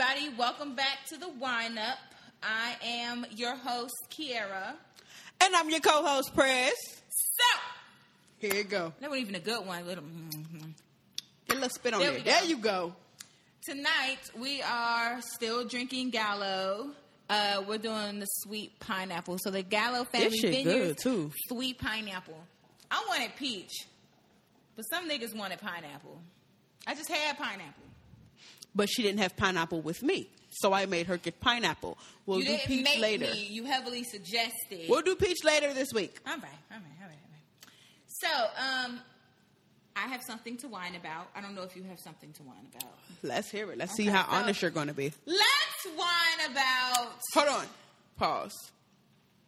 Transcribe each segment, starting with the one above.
everybody. Welcome back to The Wind-Up. I am your host, Kiara. And I'm your co-host, Press. So. Here you go. That wasn't even a good one. Get a little spit on it. There you go. Tonight, we are still drinking Gallo. We're doing the sweet pineapple. So the Gallo Family Vineyard too. Sweet pineapple. I wanted peach. But some niggas wanted pineapple. I just had pineapple. But she didn't have pineapple with me. So I made her get pineapple. We'll do peach later. You heavily suggested. We'll do peach later this week. All right. So, I have something to whine about. I don't know if you have something to whine about. Let's hear it. Let's see how honest you're going to be. Let's whine about... Hold on. Pause.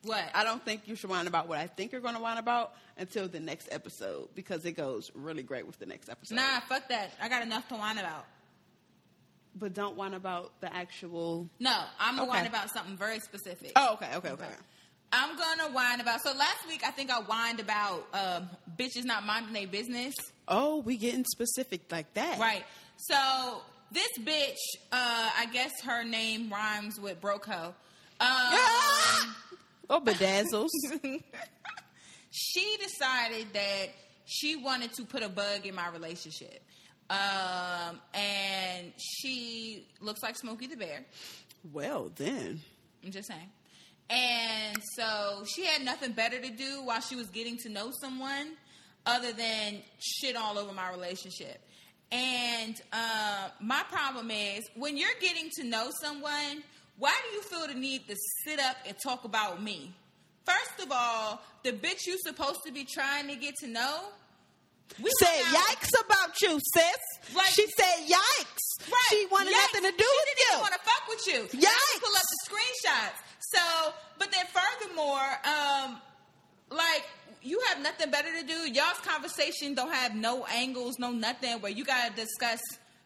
What? I don't think you should whine about what I think you're going to whine about until the next episode because it goes really great with the next episode. Nah, fuck that. I got enough to whine about. But don't whine about the actual... No, I'm going to whine about something very specific. Oh, okay. I'm going to whine about... So last week, I think I whined about bitches not minding their business. Oh, we getting specific like that. Right. So this bitch, I guess her name rhymes with Broco. Oh, bedazzles. She decided that she wanted to put a bug in my relationship. And she looks like Smokey the Bear. Well, then. I'm just saying. And so she had nothing better to do while she was getting to know someone other than shit all over my relationship. And my problem is when you're getting to know someone, why do you feel the need to sit up and talk about me? First of all, the bitch you're supposed to be trying to get to know... We said yikes about you, sis. Like, she said yikes. Right. She wanted nothing to do with you. She didn't want to fuck with you. Yikes. I pull up the screenshots. So, but then furthermore, like you have nothing better to do. Y'all's conversation don't have no angles, no nothing where you got to discuss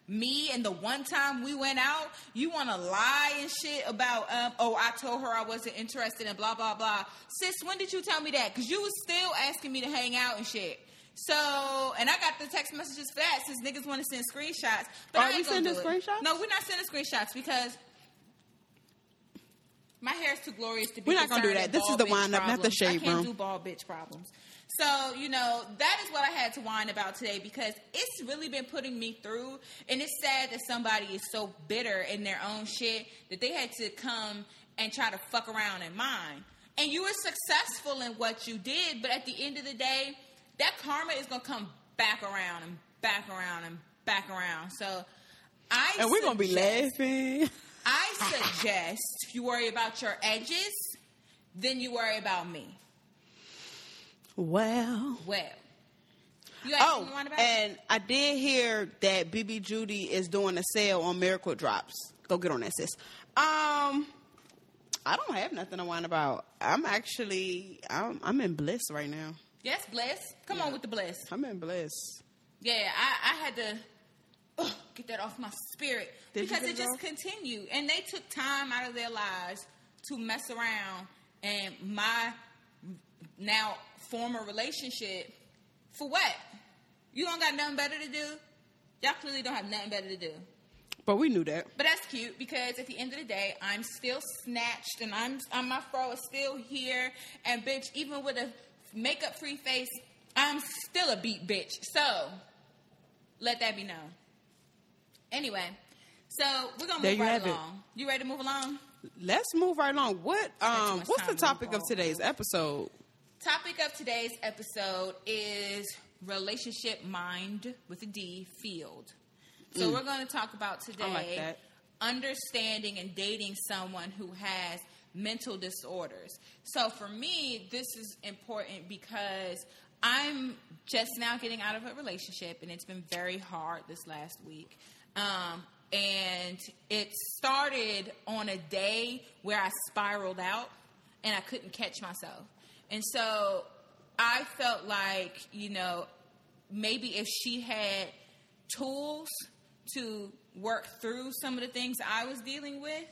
me and the one time we went out. You want to lie and shit about, I told her I wasn't interested in blah, blah, blah. Sis, when did you tell me that? Because you was still asking me to hang out and shit. So, and I got the text messages for that since niggas want to send screenshots. But are you sending screenshots? No, we're not sending screenshots because my hair is too glorious to be. We're not going to do that. This is the wind up, not the shade room. I can't do bald bitch problems. So, you know, that is what I had to whine about today because it's really been putting me through. And it's sad that somebody is so bitter in their own shit that they had to come and try to fuck around in mine. And you were successful in what you did, but at the end of the day, that karma is going to come back around and back around and back around. So and we're going to be laughing. I suggest if you worry about your edges, then you worry about me. Well. You got anything you want about it? I did hear that Bibi Judy is doing a sale on Miracle Drops. Go get on that, sis. I don't have nothing to whine about. I'm in bliss right now. Yes, bless. Come on with the bless. I'm in bless. Yeah, I had to get that off my spirit because it just continued. And they took time out of their lives to mess around in my now former relationship. For what? You don't got nothing better to do? Y'all clearly don't have nothing better to do. But we knew that. But that's cute because at the end of the day, I'm still snatched and my fro is still here. And bitch, even with a makeup free face, I'm still a beat bitch. So let that be known. Anyway, so we're gonna move right along. You ready to move along? Let's move right along. What's the topic of today's episode? Topic of today's episode is relationship mind with a D field. So we're gonna talk about today understanding and dating someone who has mental disorders. So for me, this is important because I'm just now getting out of a relationship and it's been very hard this last week. And it started on a day where I spiraled out and I couldn't catch myself. And so I felt like, you know, maybe if she had tools to work through some of the things I was dealing with,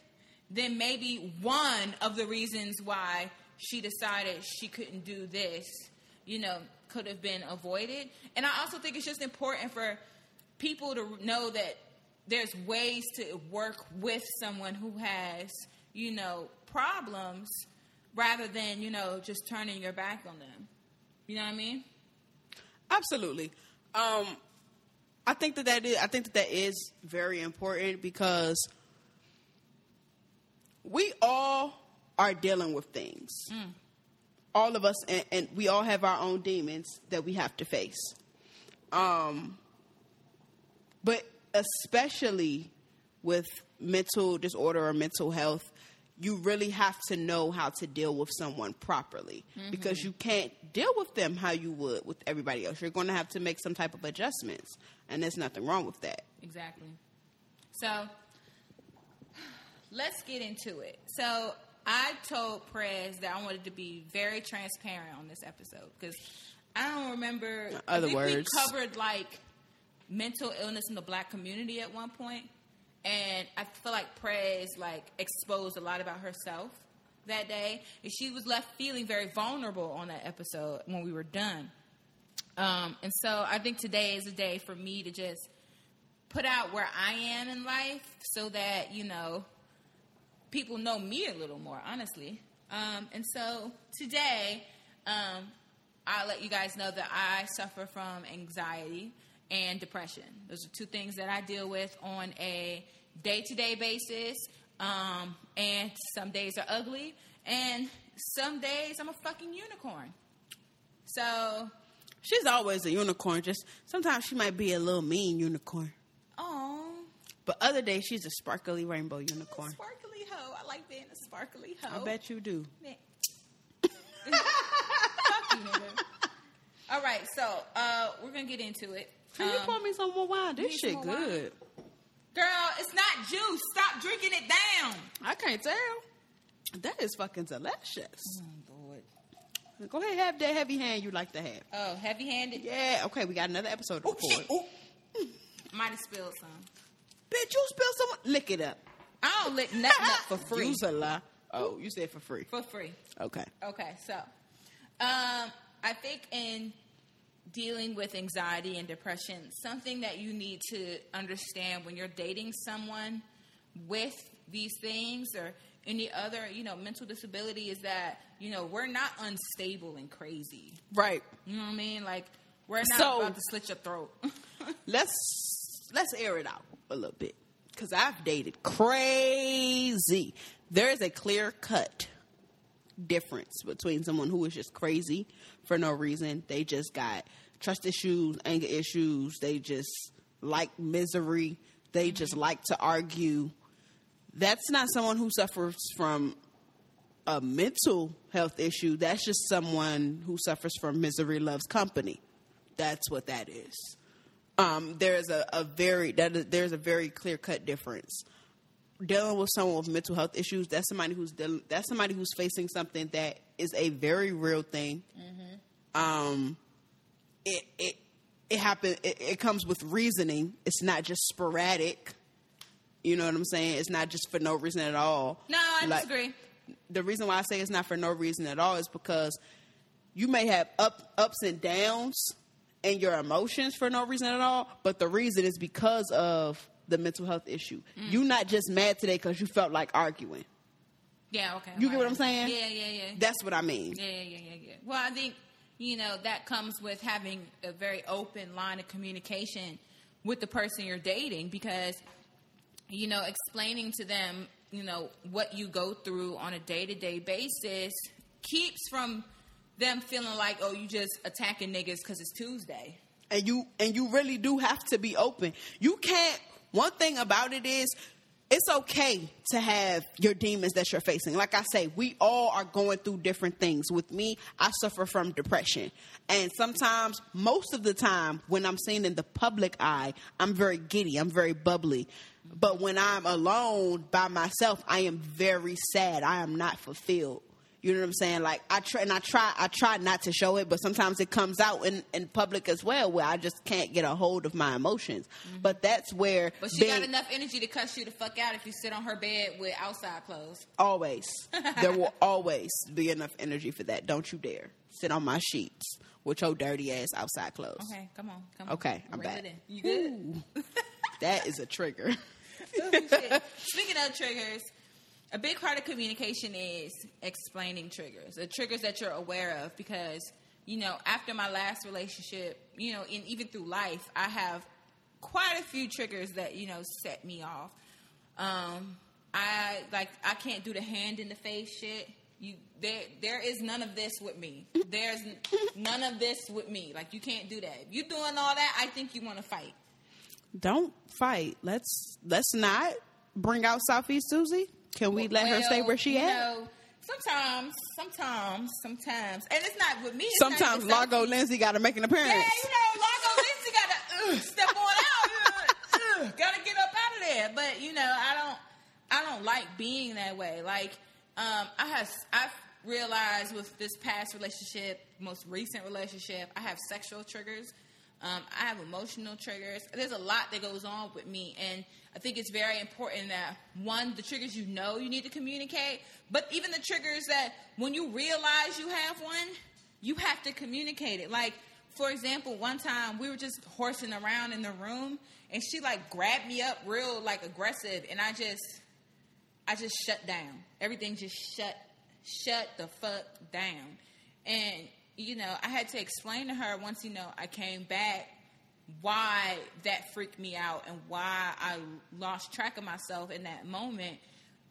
then maybe one of the reasons why she decided she couldn't do this, you know, could have been avoided. And I also think it's just important for people to know that there's ways to work with someone who has, you know, problems rather than, you know, just turning your back on them. You know what I mean? Absolutely. I think that is very important because we all are dealing with things. Mm. All of us, and we all have our own demons that we have to face. But especially with mental disorder or mental health, you really have to know how to deal with someone properly, mm-hmm. because you can't deal with them how you would with everybody else. You're going to have to make some type of adjustments, and there's nothing wrong with that. Exactly. So let's get into it. So I told Prez that I wanted to be very transparent on this episode because I don't remember. I think we covered like mental illness in the Black community at one point. And I feel like Prez, like, exposed a lot about herself that day. And she was left feeling very vulnerable on that episode when we were done. And so I think today is a day for me to just put out where I am in life so that, you know, people know me a little more, honestly. And so today, I'll let you guys know that I suffer from anxiety and depression. Those are two things that I deal with on a day-to-day basis. And some days are ugly. And some days I'm a fucking unicorn. So she's always a unicorn. Just sometimes she might be a little mean unicorn. Oh. But other days she's a sparkly rainbow unicorn. I'm a sparkly hoe. I like being a sparkly hoe. I bet you do. Fuck you, nigga. All right, so we're going to get into it. Can you pour me some more wine? This shit good. Girl, it's not juice. Stop drinking it down. I can't tell. That is fucking delicious. Oh, Lord. Go ahead, have that heavy hand you like to have. Oh, heavy-handed? Yeah. Okay, we got another episode to record. Oh, shit. Might have spilled some. Bitch, you spilled some? Lick it up. I don't lick nothing up for free. You's a lie. Oh, you said for free. For free. Okay. Okay, so I think in dealing with anxiety and depression, something that you need to understand when you're dating someone with these things or any other, you know, mental disability is that, you know, we're not unstable and crazy. Right. You know what I mean? Like, we're not about to slit your throat. let's air it out a little bit because I've dated crazy. There is a clear cut difference between someone who is just crazy for no reason. They just got trust issues, anger issues. They just like misery. They mm-hmm. just like to argue. That's not someone who suffers from a mental health issue. That's just someone who suffers from misery loves company. That's what that is. There's a very clear-cut difference. Dealing with someone with mental health issues, that's somebody who's facing something that is a very real thing. Mm-hmm. It happens. It comes with reasoning. It's not just sporadic. You know what I'm saying? It's not just for no reason at all. No, I disagree. The reason why I say it's not for no reason at all is because you may have ups and downs in your emotions for no reason at all, but the reason is because of the mental health issue. Mm. You not just mad today because you felt like arguing. Yeah, okay. You get what I'm saying? Yeah. That's what I mean. Yeah. Well, I think, you know, that comes with having a very open line of communication with the person you're dating because, you know, explaining to them, you know, what you go through on a day-to-day basis keeps from them feeling like, oh, you just attacking niggas because it's Tuesday. And you really do have to be open. You can't. One thing about it is it's okay to have your demons that you're facing. Like I say, we all are going through different things. With me, I suffer from depression. And sometimes, most of the time, when I'm seen in the public eye, I'm very giddy. I'm very bubbly. But when I'm alone by myself, I am very sad. I am not fulfilled. You know what I'm saying? Like, I try not to show it, but sometimes it comes out in public as well, where I just can't get a hold of my emotions. Mm-hmm. But that's where. But she got enough energy to cuss you the fuck out if you sit on her bed with outside clothes. Always. There will always be enough energy for that. Don't you dare sit on my sheets with your dirty ass outside clothes. Okay, come on. Okay, I'm back. You good? That is a trigger. Oh, shit. Speaking of triggers, a big part of communication is explaining triggers, the triggers that you're aware of, because, you know, after my last relationship, you know, and even through life, I have quite a few triggers that, you know, set me off. I can't do the hand in the face shit. There is none of this with me. There's none of this with me. Like, you can't do that. If you're doing all that, I think you want to fight. Don't fight. Let's not bring out Sophie Susie. Can we let her stay where she at? Know, sometimes. And it's not with me. It's sometimes Lago Sophie. Lindsay got to make an appearance. Yeah, you know, Lago Lindsay got to step on out. Got to get up out of there. But, you know, I don't like being that way. Like, I've realized with this past relationship, most recent relationship, I have sexual triggers. I have emotional triggers. There's a lot that goes on with me, and I think it's very important that, one, the triggers you know you need to communicate, but even the triggers that when you realize you have one, you have to communicate it. Like, for example, one time we were just horsing around in the room, and she, like, grabbed me up real, like, aggressive, and I just shut down. Everything just shut the fuck down. And, you know, I had to explain to her once, you know, I came back, why that freaked me out and why I lost track of myself in that moment.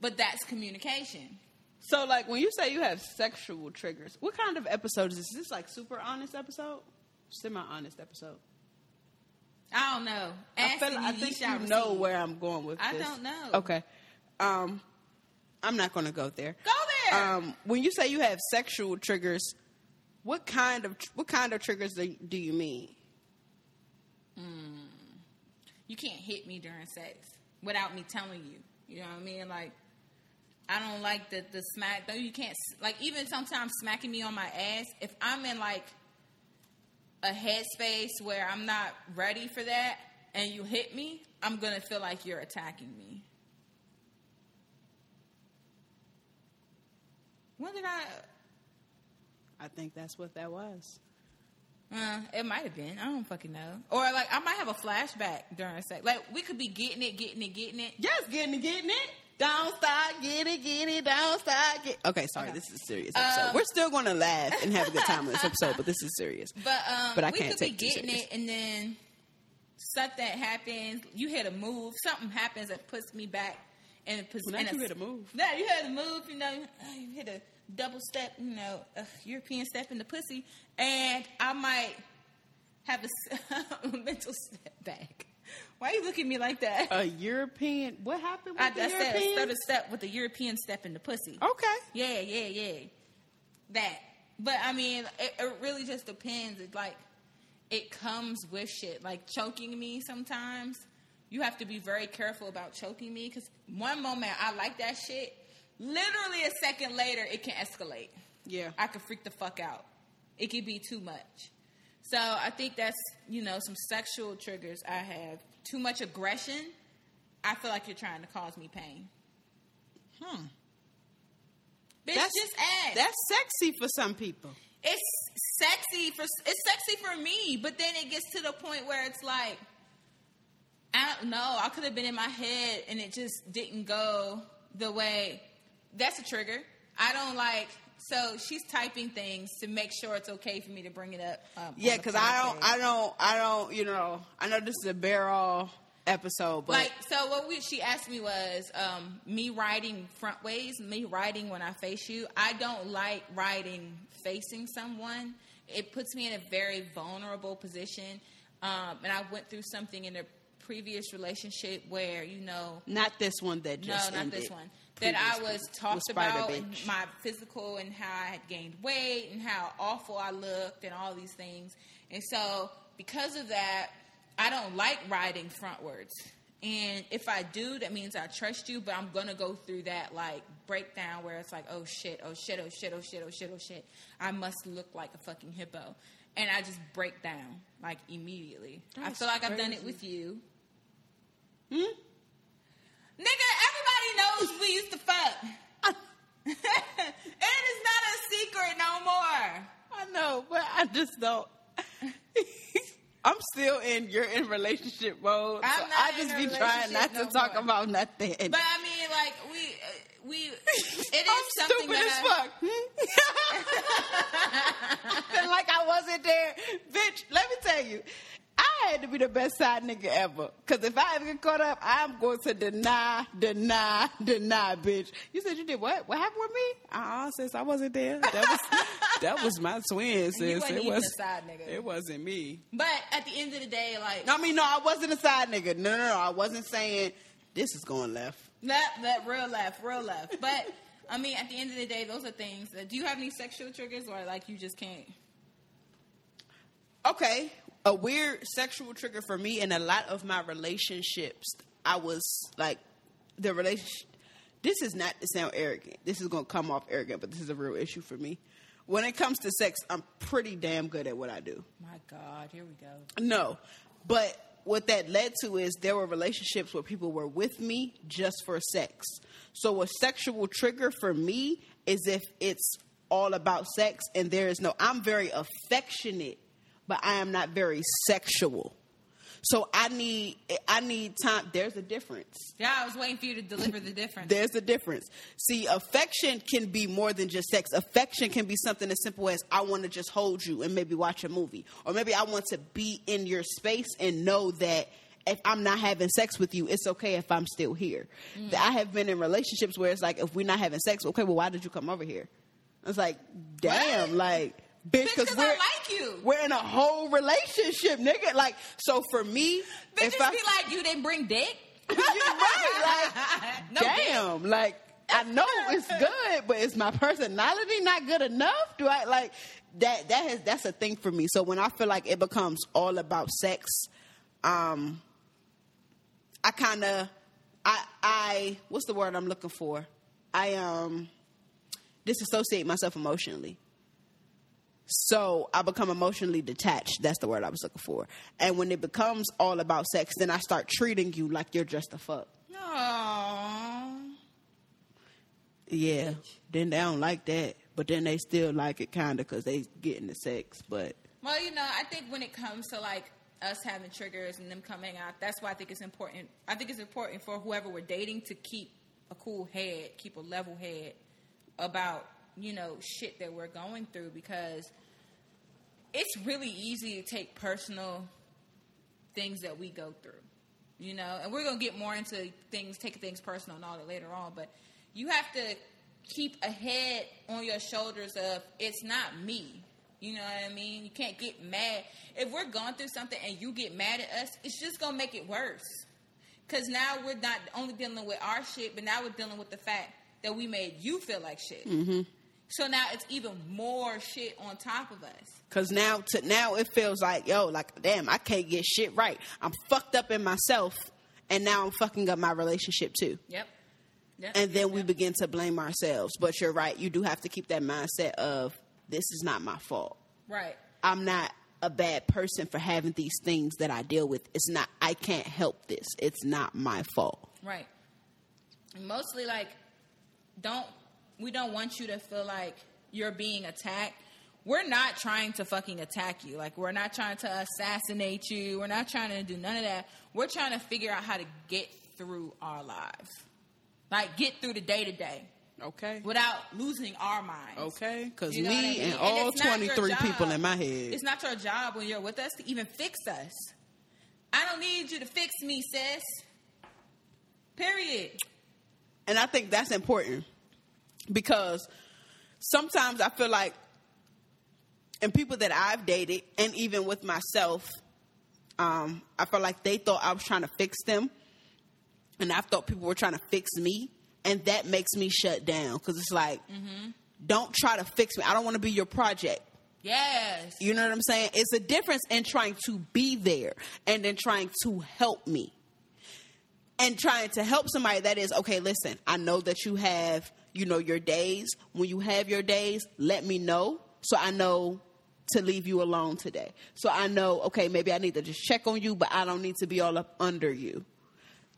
But that's communication. So, like, when you say you have sexual triggers, what kind of episode is this? Is this, like, super honest episode? Semi-honest episode? I don't know. I think you know where I'm going with this. I don't know. Okay. I'm not going to go there. Go there. When you say you have sexual triggers, what kind of triggers do you mean? You can't hit me during sex without me telling you. You know what I mean? Like, I don't like the smack. Though you can't, like, even sometimes smacking me on my ass. If I'm in, like, a headspace where I'm not ready for that, and you hit me, I'm gonna feel like you're attacking me. When did I think that's what that was. It might have been. I don't fucking know. Or, like, I might have a flashback during sex. Like, we could be getting it. Yes, getting it. Don't stop, get it, don't stop, get it. Okay, sorry, this is a serious episode. We're still going to laugh and have a good time on this episode, but this is serious. But I can't take it serious. We could be getting it, and then stuff that happens, you hit a move, something happens that puts me back. You hit a move. No, you hit a move, you know, you hit a double step, you know, European step in the pussy, and I might have a mental step back. Why are you looking at me like that? A European, what happened with the European? I said a third step with a European step in the pussy. Okay. Yeah. That. But, I mean, it really just depends. It, like, it comes with shit. Like, choking me sometimes. You have to be very careful about choking me, because one moment I like that shit, literally a second later, it can escalate. Yeah. I can freak the fuck out. It could be too much. So I think that's, you know, some sexual triggers I have. Too much aggression. I feel like you're trying to cause me pain. Bitch, just ask. That's sexy for some people. It's sexy for me, but then it gets to the point where it's like, I don't know. I could have been in my head and it just didn't go the way. That's a trigger. I don't like. So she's typing things to make sure it's okay for me to bring it up. Yeah, because I don't. You know, I know this is a barrel episode, but like, so what she asked me was me riding front ways, me riding when I face you. I don't like riding facing someone. It puts me in a very vulnerable position, and I went through something in a previous relationship where, you know, I was talked about my physical and how I had gained weight and how awful I looked and all these things. And so because of that, I don't like riding frontwards. And if I do, that means I trust you, but I'm going to go through that, like, breakdown where it's like, oh shit. I must look like a fucking hippo. And I just break down, like, immediately. That's I feel like crazy. I've done it with you. Nigga, everybody knows we used to fuck. It is not a secret no more. I know, but I just don't. I'm still in you're in relationship mode. I'm so not I just be trying not to talk about nothing. But I mean, like we it is something stupid as fuck. I like I wasn't there, bitch. Let me tell you. I had to be the best side nigga ever. Because if I ever get caught up, I'm going to deny, bitch. You said you did what? What happened with me? Sis, I wasn't there. That was my twin, sis. It wasn't me. But at the end of the day, like... No, I wasn't a side nigga. No, I wasn't saying, this is going left. Not real left. But, I mean, at the end of the day, those are things. Do you have any sexual triggers or, like, you just can't? Okay. A weird sexual trigger for me in a lot of my relationships, I was like, the relationship, this is not to sound arrogant. This is going to come off arrogant, but this is a real issue for me. When it comes to sex, I'm pretty damn good at what I do. My God, here we go. No, but what that led to is there were relationships where people were with me just for sex. So a sexual trigger for me is if it's all about sex and there is no, I'm very affectionate. But I am not very sexual. So I need time. There's a difference. Yeah, I was waiting for you to deliver the difference. There's a difference. See, affection can be more than just sex. Affection can be something as simple as I want to just hold you and maybe watch a movie. Or maybe I want to be in your space and know that if I'm not having sex with you, it's okay if I'm still here. Mm. I have been in relationships where it's like, if we're not having sex, okay, well, why did you come over here? I was like, damn, what? Like... Bitch, because I like you. We're in a whole relationship, nigga. Like, so for me, bitches be like, you didn't bring dick. You're right. Like, no damn. Dick. Like, I know it's good, but is my personality not good enough? Do I like that? That's a thing for me. So when I feel like it becomes all about sex, I what's the word I'm looking for? I disassociate myself emotionally. So I become emotionally detached. That's the word I was looking for. And when it becomes all about sex, then I start treating you like you're just a fuck. Aww. Yeah. Then they don't like that. But then they still like it kind of because they getting the sex. But well, I think when it comes to like us having triggers and them coming out, that's why I think it's important. I think it's important for whoever we're dating to keep a cool head, keep a level head about shit that we're going through, because it's really easy to take personal things that we go through, and we're going to get more into things, taking things personal and all that later on, but you have to keep a head on your shoulders of, it's not me, you know what I mean? You can't get mad. If we're going through something and you get mad at us, it's just going to make it worse, because now we're not only dealing with our shit, but now we're dealing with the fact that we made you feel like shit. Mm-hmm. So now it's even more shit on top of us. Because now it feels like, damn, I can't get shit right. I'm fucked up in myself, and now I'm fucking up my relationship too. Yep. And then we begin to blame ourselves. But you're right. You do have to keep that mindset of, this is not my fault. Right. I'm not a bad person for having these things that I deal with. It's not, I can't help this. It's not my fault. Right. Mostly like, we don't want you to feel like you're being attacked. We're not trying to fucking attack you. Like, we're not trying to assassinate you. We're not trying to do none of that. We're trying to figure out how to get through our lives. Like, get through the day-to-day. Okay. Without losing our minds. Okay. Because me and all 23 people in my head. It's not your job when you're with us to even fix us. I don't need you to fix me, sis. Period. And I think that's important. Because sometimes I feel like, and people that I've dated, and even with myself, I feel like they thought I was trying to fix them. And I thought people were trying to fix me. And that makes me shut down. Because it's like, Don't try to fix me. I don't want to be your project. Yes. You know what I'm saying? It's a difference in trying to be there and then trying to help me. And trying to help somebody that is, okay, listen, I know that you have... your days. When you have your days, let me know so I know to leave you alone today. So I know, okay, maybe I need to just check on you, but I don't need to be all up under you.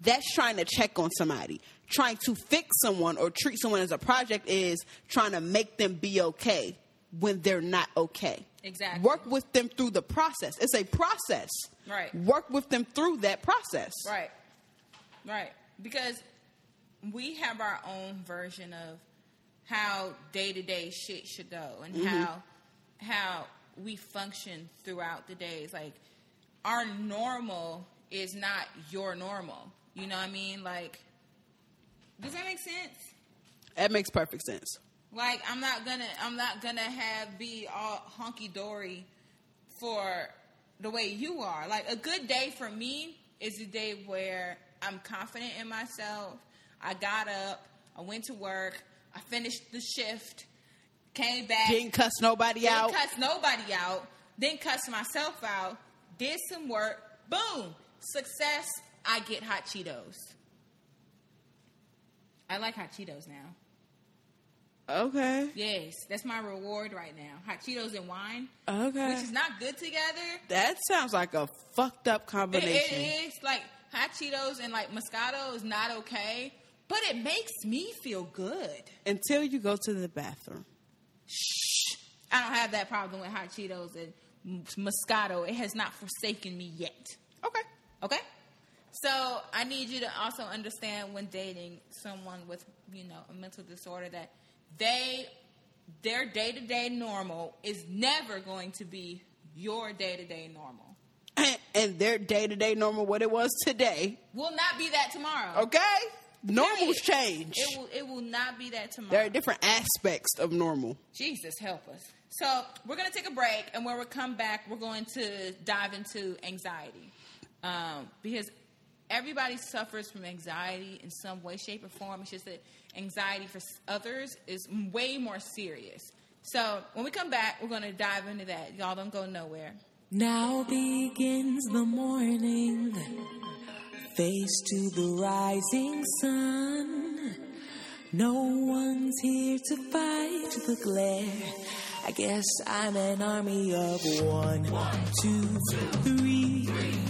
That's trying to check on somebody. Trying to fix someone or treat someone as a project is trying to make them be okay when they're not okay. Exactly. Work with them through the process. It's a process. Right. Work with them through that process. Right. Right. Because we have our own version of how day-to-day shit should go and mm-hmm. how we function throughout the days. Like, our normal is not your normal. You know what I mean? Like, does that make sense? That makes perfect sense. Like, I'm not gonna be all honky dory for the way you are. Like, a good day for me is a day where I'm confident in myself. I got up, I went to work, I finished the shift, came back. Didn't cuss nobody out. Didn't cuss myself out. Did some work. Boom. Success. I get hot Cheetos. I like hot Cheetos now. Okay. Yes. That's my reward right now. Hot Cheetos and wine. Okay. Which is not good together. That sounds like a fucked up combination. It is. Like, hot Cheetos and, like, Moscato is not okay. But it makes me feel good. Until you go to the bathroom. Shh. I don't have that problem with hot Cheetos and Moscato. It has not forsaken me yet. Okay. Okay? So I need you to also understand when dating someone with, you know, a mental disorder that their day-to-day normal is never going to be your day-to-day normal. And their day-to-day normal, what it was today, will not be that tomorrow. Okay? Normals change. It will not be that tomorrow. There are different aspects of normal. Jesus, help us. So we're going to take a break, and when we come back, we're going to dive into anxiety. Because everybody suffers from anxiety in some way, shape, or form. It's just that anxiety for others is way more serious. So when we come back, we're going to dive into that. Y'all don't go nowhere. Now begins the morning. Face to the rising sun. No one's here to fight the glare. I guess I'm an army of one, two, three,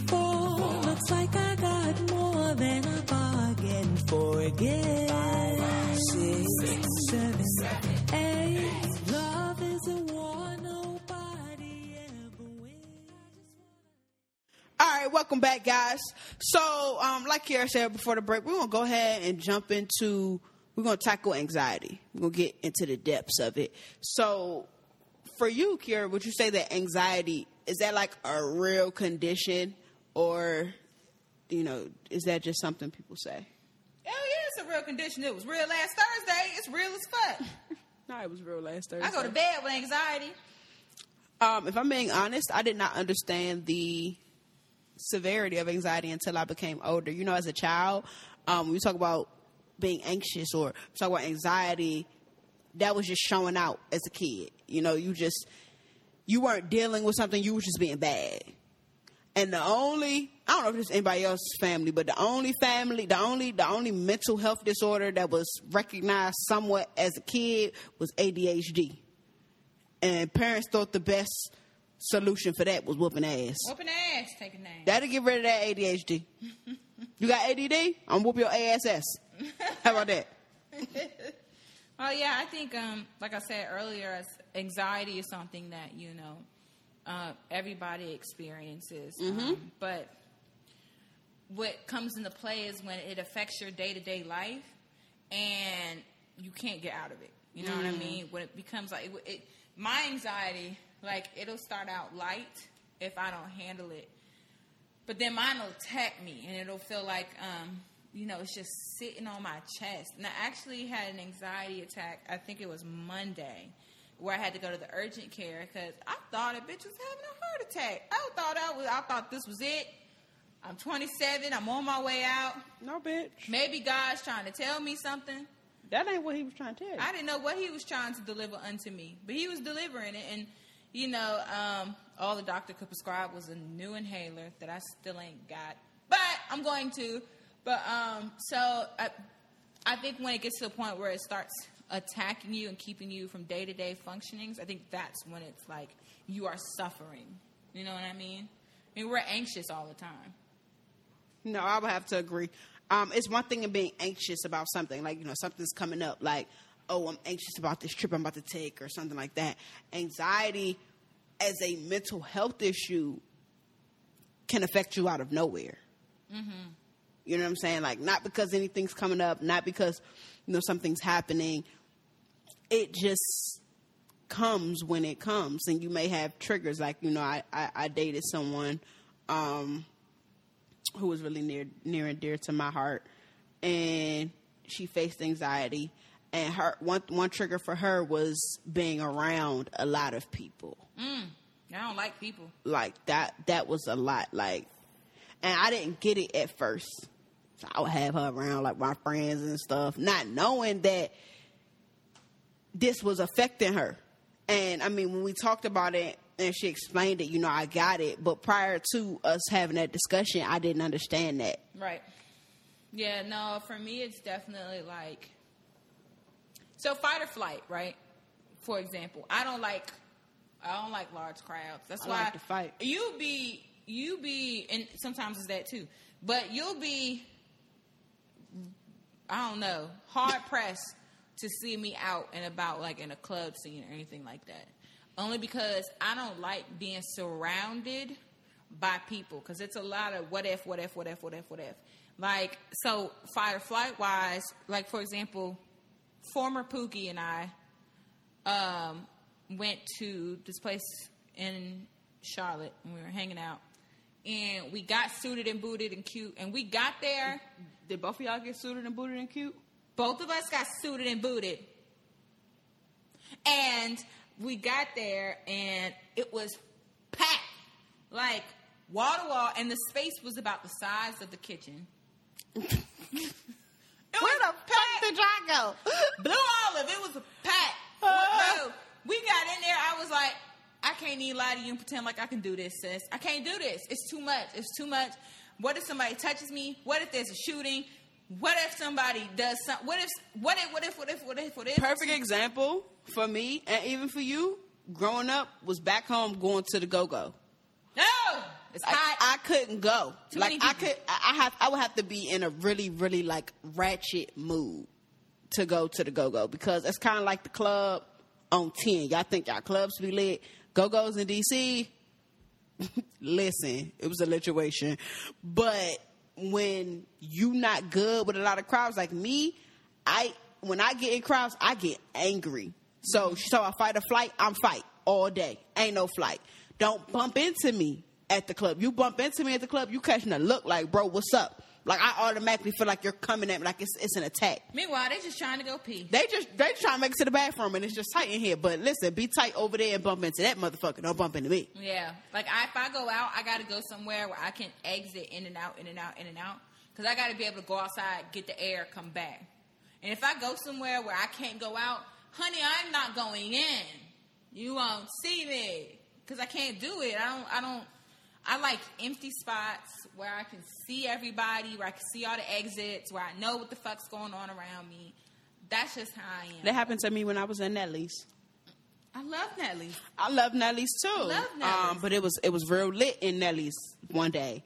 four. Looks like I got more than I bargained for again. 5, 6, 7, 8. Love is a war nobody ever wins. All right, welcome back, guys. So, like Kiara said before the break, we're going to go ahead and jump into... We're going to tackle anxiety. We're going to get into the depths of it. So, for you, Kiara, would you say that anxiety, is that like a real condition? Or, you know, is that just something people say? Oh, yeah, it's a real condition. It was real last Thursday. It's real as fuck. No, it was real last Thursday. I go to bed with anxiety. If I'm being honest, I did not understand the severity of anxiety until I became older. You know, as a child, we talk about being anxious or talk about anxiety, that was just showing out as a kid. You know, you weren't dealing with something, you were just being bad. And I don't know if it's anybody else's family, but the only mental health disorder that was recognized somewhat as a kid was ADHD. And parents thought the best solution for that was whooping ass. Whooping ass, taking names. That'll get rid of that ADHD. You got ADD? I'm whoop your ass. How about that? Oh, yeah, I think, like I said earlier, anxiety is something that, you know, everybody experiences. Mm-hmm. But what comes into play is when it affects your day-to-day life and you can't get out of it. You know what I mean? When it becomes like... my anxiety, like, it'll start out light if I don't handle it. But then mine will attack me, and it'll feel like... you know, it's just sitting on my chest. And I actually had an anxiety attack, I think it was Monday, where I had to go to the urgent care because I thought a bitch was having a heart attack. I thought this was it. I'm 27. I'm on my way out. No, bitch. Maybe God's trying to tell me something. That ain't what he was trying to tell you. I didn't know what he was trying to deliver unto me, but he was delivering it. And, you know, all the doctor could prescribe was a new inhaler that I still ain't got. But I'm going to... But, so I think when it gets to the point where it starts attacking you and keeping you from day-to-day functionings, I think that's when it's like you are suffering. You know what I mean? I mean, we're anxious all the time. No, I would have to agree. It's one thing in being anxious about something. Like, you know, something's coming up. Like, oh, I'm anxious about this trip I'm about to take or something like that. Anxiety as a mental health issue can affect you out of nowhere. Mm-hmm. You know what I'm saying? Like, not because anything's coming up, not because, you know, something's happening. It just comes when it comes. And you may have triggers. Like, you know, I dated someone who was really near and dear to my heart. And she faced anxiety. And her one trigger for her was being around a lot of people. I don't like people. Like, that was a lot. Like, and I didn't get it at first. So I would have her around, like, my friends and stuff, not knowing that this was affecting her. And, I mean, when we talked about it and she explained it, you know, I got it. But prior to us having that discussion, I didn't understand that. Right. Yeah, no, for me, it's definitely, like... So, fight or flight, right? For example, I don't like large crowds. That's why I like to fight. You be, and sometimes it's that too. But you'll be, I don't know, hard pressed to see me out and about, like in a club scene or anything like that. Only because I don't like being surrounded by people, because it's a lot of what if. Like, so fight or flight wise, like for example, former Pookie and I went to this place in Charlotte and we were hanging out and we got suited and booted and cute and we got there. Did both of y'all get suited and booted and cute? Both of us got suited and booted. And we got there and it was packed, like wall to wall, and the space was about the size of the kitchen. Where the fuck did y'all go? Blue Olive. It was a pack. No, we got in there. I was like, I can't even lie to you and pretend like I can do this, sis. I can't do this. It's too much. It's too much. What if somebody touches me? What if there's a shooting? What if somebody does something? What if? Perfect example for me and even for you, growing up, was back home going to the go-go. No! It's hot. I couldn't go. Too like I could, I would have to be in a really, really like ratchet mood to go to the go-go, because it's kind of like the club on 10. Y'all think y'all clubs be lit? Go-go's in DC. Listen, it was a lituation. But when you not good with a lot of crowds, like me, when I get in crowds, I get angry. So she talking about fight or flight. I'm fight all day. Ain't no flight. Don't bump into me at the club. You bump into me at the club, you catching a look like, bro, what's up? Like, I automatically feel like you're coming at me like it's an attack. Meanwhile, they just trying to go pee. They just trying to make it to the bathroom, and it's just tight in here. But listen, be tight over there and bump into that motherfucker. Don't bump into me. Yeah. Like, if I go out, I got to go somewhere where I can exit in and out. Because I got to be able to go outside, get the air, come back. And if I go somewhere where I can't go out, honey, I'm not going in. You won't see me. Because I can't do it. I like empty spots where I can see everybody, where I can see all the exits, where I know what the fuck's going on around me. That's just how I am. That happened to me when I was in Nellie's. I love Nellie's. I love Nellie's too. I love Nellie's. But it was real lit in Nellie's one day.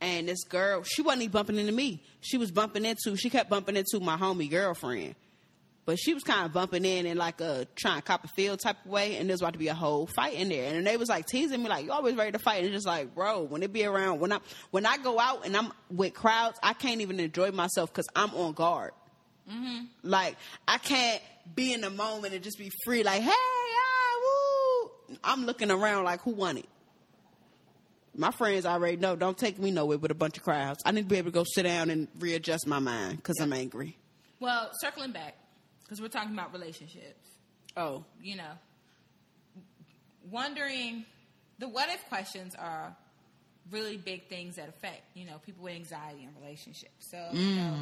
And this girl, she wasn't even bumping into me. She kept bumping into my homie girlfriend. But she was kind of bumping in like a trying to cop a field type of way. And there's about to be a whole fight in there. And they was like teasing me, like, you always ready to fight. And it's just like, bro, when it be around, when I go out and I'm with crowds, I can't even enjoy myself because I'm on guard. Mm-hmm. Like, I can't be in the moment and just be free. Like, hey, ah, woo. I'm looking around like, who won it? My friends already know, don't take me nowhere with a bunch of crowds. I need to be able to go sit down and readjust my mind because I'm angry. Well, circling back. Because we're talking about relationships. Oh. You know, wondering, the what-if questions are really big things that affect, you know, people with anxiety in relationships. So, you know,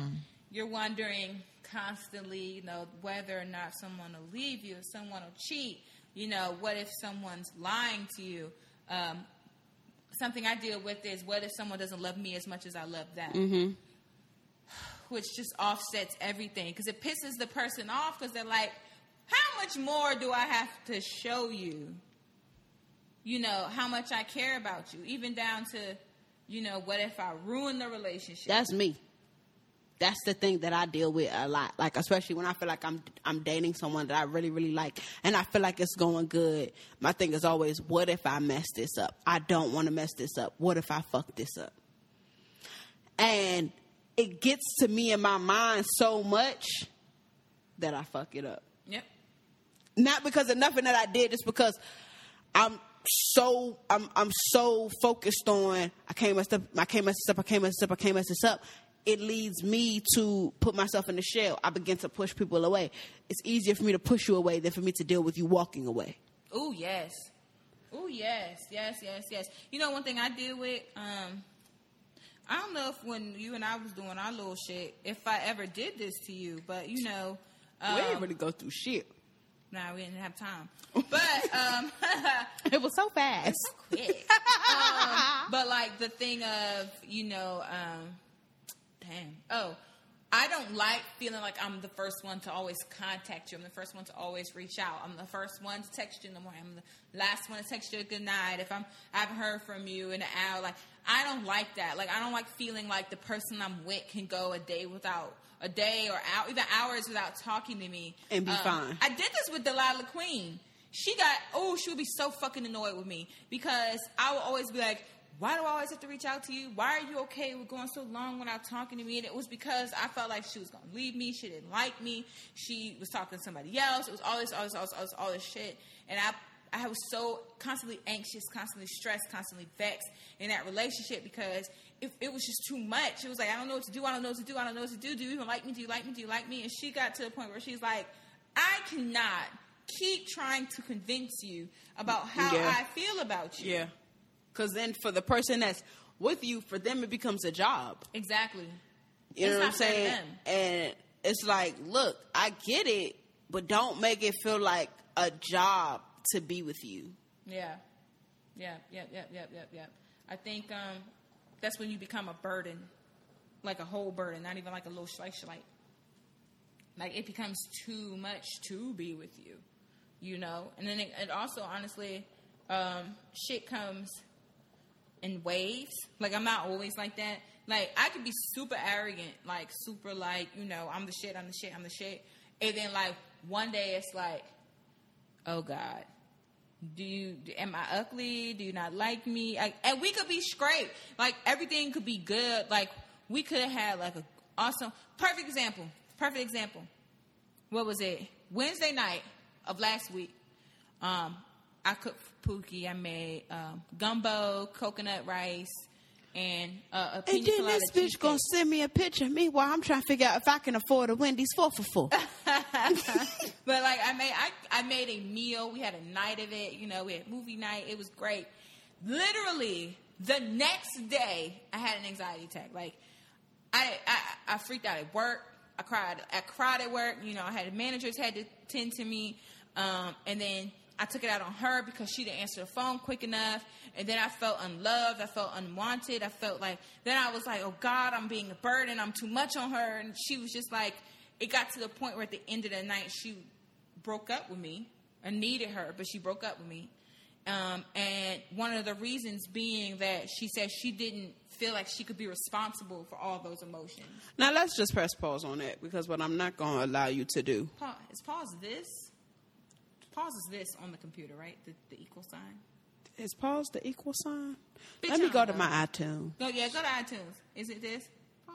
you're wondering constantly, you know, whether or not someone will leave you, if someone will cheat, you know, what if someone's lying to you? Something I deal with is, what if someone doesn't love me as much as I love them? Mm-hmm. Which just offsets everything, because it pisses the person off, because they're like, how much more do I have to show you, you know, how much I care about you? Even down to, you know, what if I ruin the relationship? That's me. that's the thing that I deal with a lot. Like, especially when I feel like I'm dating someone that I really, really like, and I feel like it's going good. My thing is always, what if I mess this up? I don't want to mess this up. What if I fuck this up? And it gets to me in my mind so much that I fuck it up. Yep. Not because of nothing that I did, just because I'm so focused on I can't mess this up. It leads me to put myself in the shell. I begin to push people away. It's easier for me to push you away than for me to deal with you walking away. Oh, yes. Oh, yes. Yes, yes, yes. You know, one thing I deal with, I don't know if when you and I was doing our little shit, if I ever did this to you, but, you know. We didn't really go through shit. Nah, we didn't have time. But. It was so fast. It was so quick. But, like, the thing of, you know, damn. Oh, I don't like feeling like I'm the first one to always contact you. I'm the first one to always reach out. I'm the first one to text you in the morning. I'm the last one to text you a good night. If I haven't heard from you in an hour, like, I don't like that. Like, I don't like feeling like the person I'm with can go a day or even hours without talking to me. And be fine. I did this with Delilah Queen. She would be so fucking annoyed with me because I would always be like, why do I always have to reach out to you? Why are you okay with going so long without talking to me? And it was because I felt like she was going to leave me. She didn't like me. She was talking to somebody else. It was all this shit. And I was so constantly anxious, constantly stressed, constantly vexed in that relationship because it was just too much. It was like, I don't know what to do. Do you even like me? Do you like me? Do you like me? And she got to the point where she's like, I cannot keep trying to convince you about how I feel about you. Yeah. Because then for the person that's with you, for them, it becomes a job. Exactly. You know what I'm saying? And it's like, look, I get it, but don't make it feel like a job to be with you. Yeah. Yeah. I think that's when you become a burden, like a whole burden, not even like a little slice. Like it becomes too much to be with you, you know? And then it also, honestly, shit comes in waves. Like, I'm not always like that. Like, I could be super arrogant, like, super, like, you know, I'm the shit. And then, like, one day it's like, oh, God, am I ugly? Do you not like me? Like, and we could be straight. Like, everything could be good. Like, we could have had, like, an awesome, perfect example. What was it? Wednesday night of last week, I cooked for Pookie. I made gumbo, coconut rice, and a pina colada. And then this bitch going to send me a picture of me while I'm trying to figure out if I can afford a Wendy's 4 for $4. But, like, I made a meal. We had a night of it. You know, we had movie night. It was great. Literally, the next day, I had an anxiety attack. Like, I freaked out at work. I cried at work. You know, I had managers had to tend to me. And then I took it out on her because she didn't answer the phone quick enough. And then I felt unloved. I felt unwanted. I felt like, then I was like, oh God, I'm being a burden. I'm too much on her. And she was just like, it got to the point where at the end of the night, she broke up with me. I needed her, but she broke up with me. And one of the reasons being that she said she didn't feel like she could be responsible for all those emotions. Now let's just press pause on that because what I'm not going to allow you to do. Pause this on the computer, right? The equal sign. Is pause the equal sign? Bitch, let me go to my iTunes. Oh, yeah, go to iTunes. Is it this? Pause.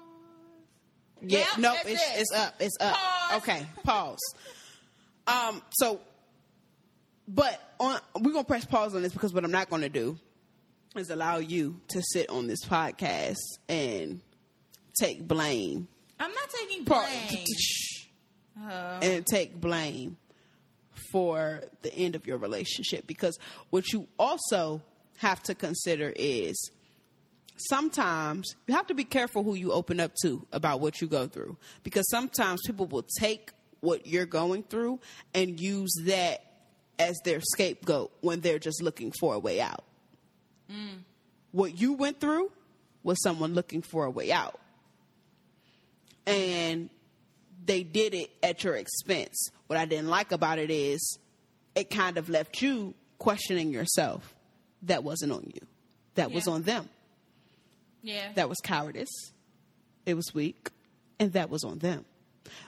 Yeah, yep, no, it's up. Pause. Okay, pause. So, but we're going to press pause on this because what I'm not going to do is allow you to sit on this podcast and take blame. I'm not taking blame. And take blame for the end of your relationship, because what you also have to consider is sometimes you have to be careful who you open up to about what you go through, because sometimes people will take what you're going through and use that as their scapegoat when they're just looking for a way out. Mm. What you went through was someone looking for a way out, and they did it at your expense. What I didn't like about it is it kind of left you questioning yourself. That wasn't on you. That was on them. Yeah. That was cowardice. It was weak. and that was on them.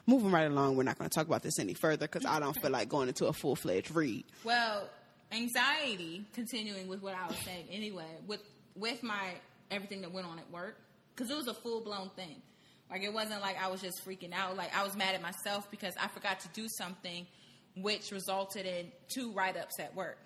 Moving right along, we're not going to talk about this any further because I don't feel like going into a full-fledged read. Well, anxiety, continuing with what I was saying anyway, with my everything that went on at work, because it was a full-blown thing. Like, it wasn't like I was just freaking out. Like, I was mad at myself because I forgot to do something, which resulted in 2 write-ups at work.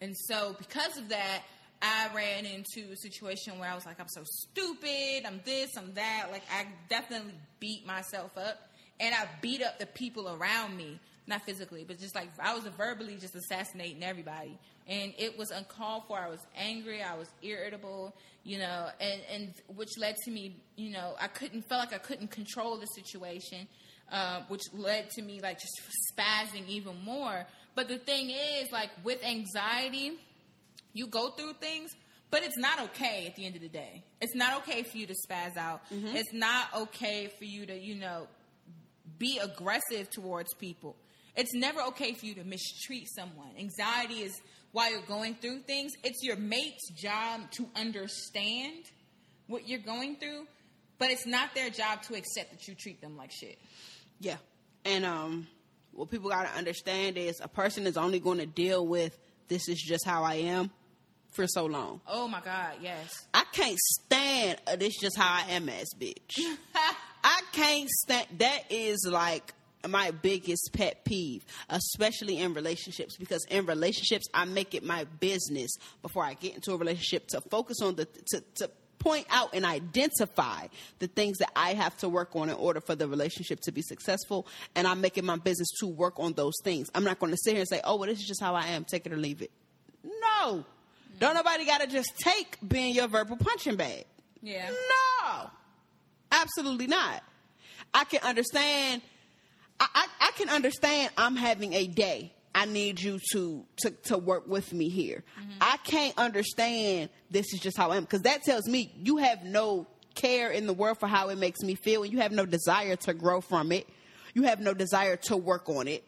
And so because of that, I ran into a situation where I was like, I'm so stupid, I'm this, I'm that. Like, I definitely beat myself up. And I beat up the people around me. Not physically, but just like I was verbally just assassinating everybody. And it was uncalled for. I was angry. I was irritable, you know, and which led to me, you know, I felt like I couldn't control the situation, which led to me like just spazzing even more. But the thing is, like with anxiety, you go through things, but it's not okay at the end of the day. It's not okay for you to spazz out. Mm-hmm. It's not okay for you to, you know, be aggressive towards people. It's never okay for you to mistreat someone. Anxiety is while you're going through things. It's your mate's job to understand what you're going through, but it's not their job to accept that you treat them like shit. Yeah. And what people got to understand is a person is only going to deal with this is just how I am for so long. Oh, my God, yes. I can't stand this just how I am ass bitch. I can't stand... That is like... my biggest pet peeve, especially in relationships, because in relationships, I make it my business before I get into a relationship to focus on to point out and identify the things that I have to work on in order for the relationship to be successful. And I make it my business to work on those things. I'm not going to sit here and say, oh, well, this is just how I am. Take it or leave it. No. Don't nobody got to just take being your verbal punching bag. Yeah. No. Absolutely not. I can understand I'm having a day. I need you to work with me here. Mm-hmm. I can't understand this is just how I am. Because that tells me you have no care in the world for how it makes me feel. And you have no desire to grow from it. You have no desire to work on it.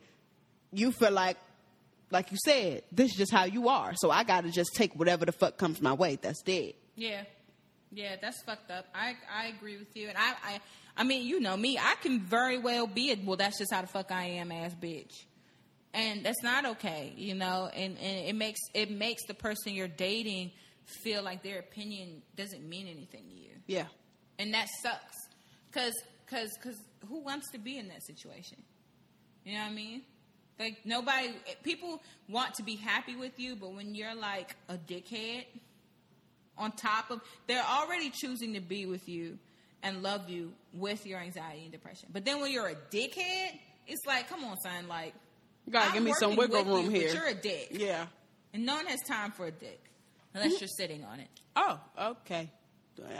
You feel like you said, this is just how you are. So I got to just take whatever the fuck comes my way. That's dead. Yeah. Yeah, that's fucked up. I agree with you. And I mean, you know me. I can very well be it. Well, that's just how the fuck I am, ass bitch. And that's not okay, you know. And it makes the person you're dating feel like their opinion doesn't mean anything to you. Yeah. And that sucks. Because who wants to be in that situation? You know what I mean? Like, nobody... People want to be happy with you, but when you're, like, a dickhead... On top of, they're already choosing to be with you and love you with your anxiety and depression. But then when you're a dickhead, it's like, come on, son, like, you gotta give me some wiggle room here. But you're a dick. Yeah. And no one has time for a dick unless you're sitting on it. Oh, okay.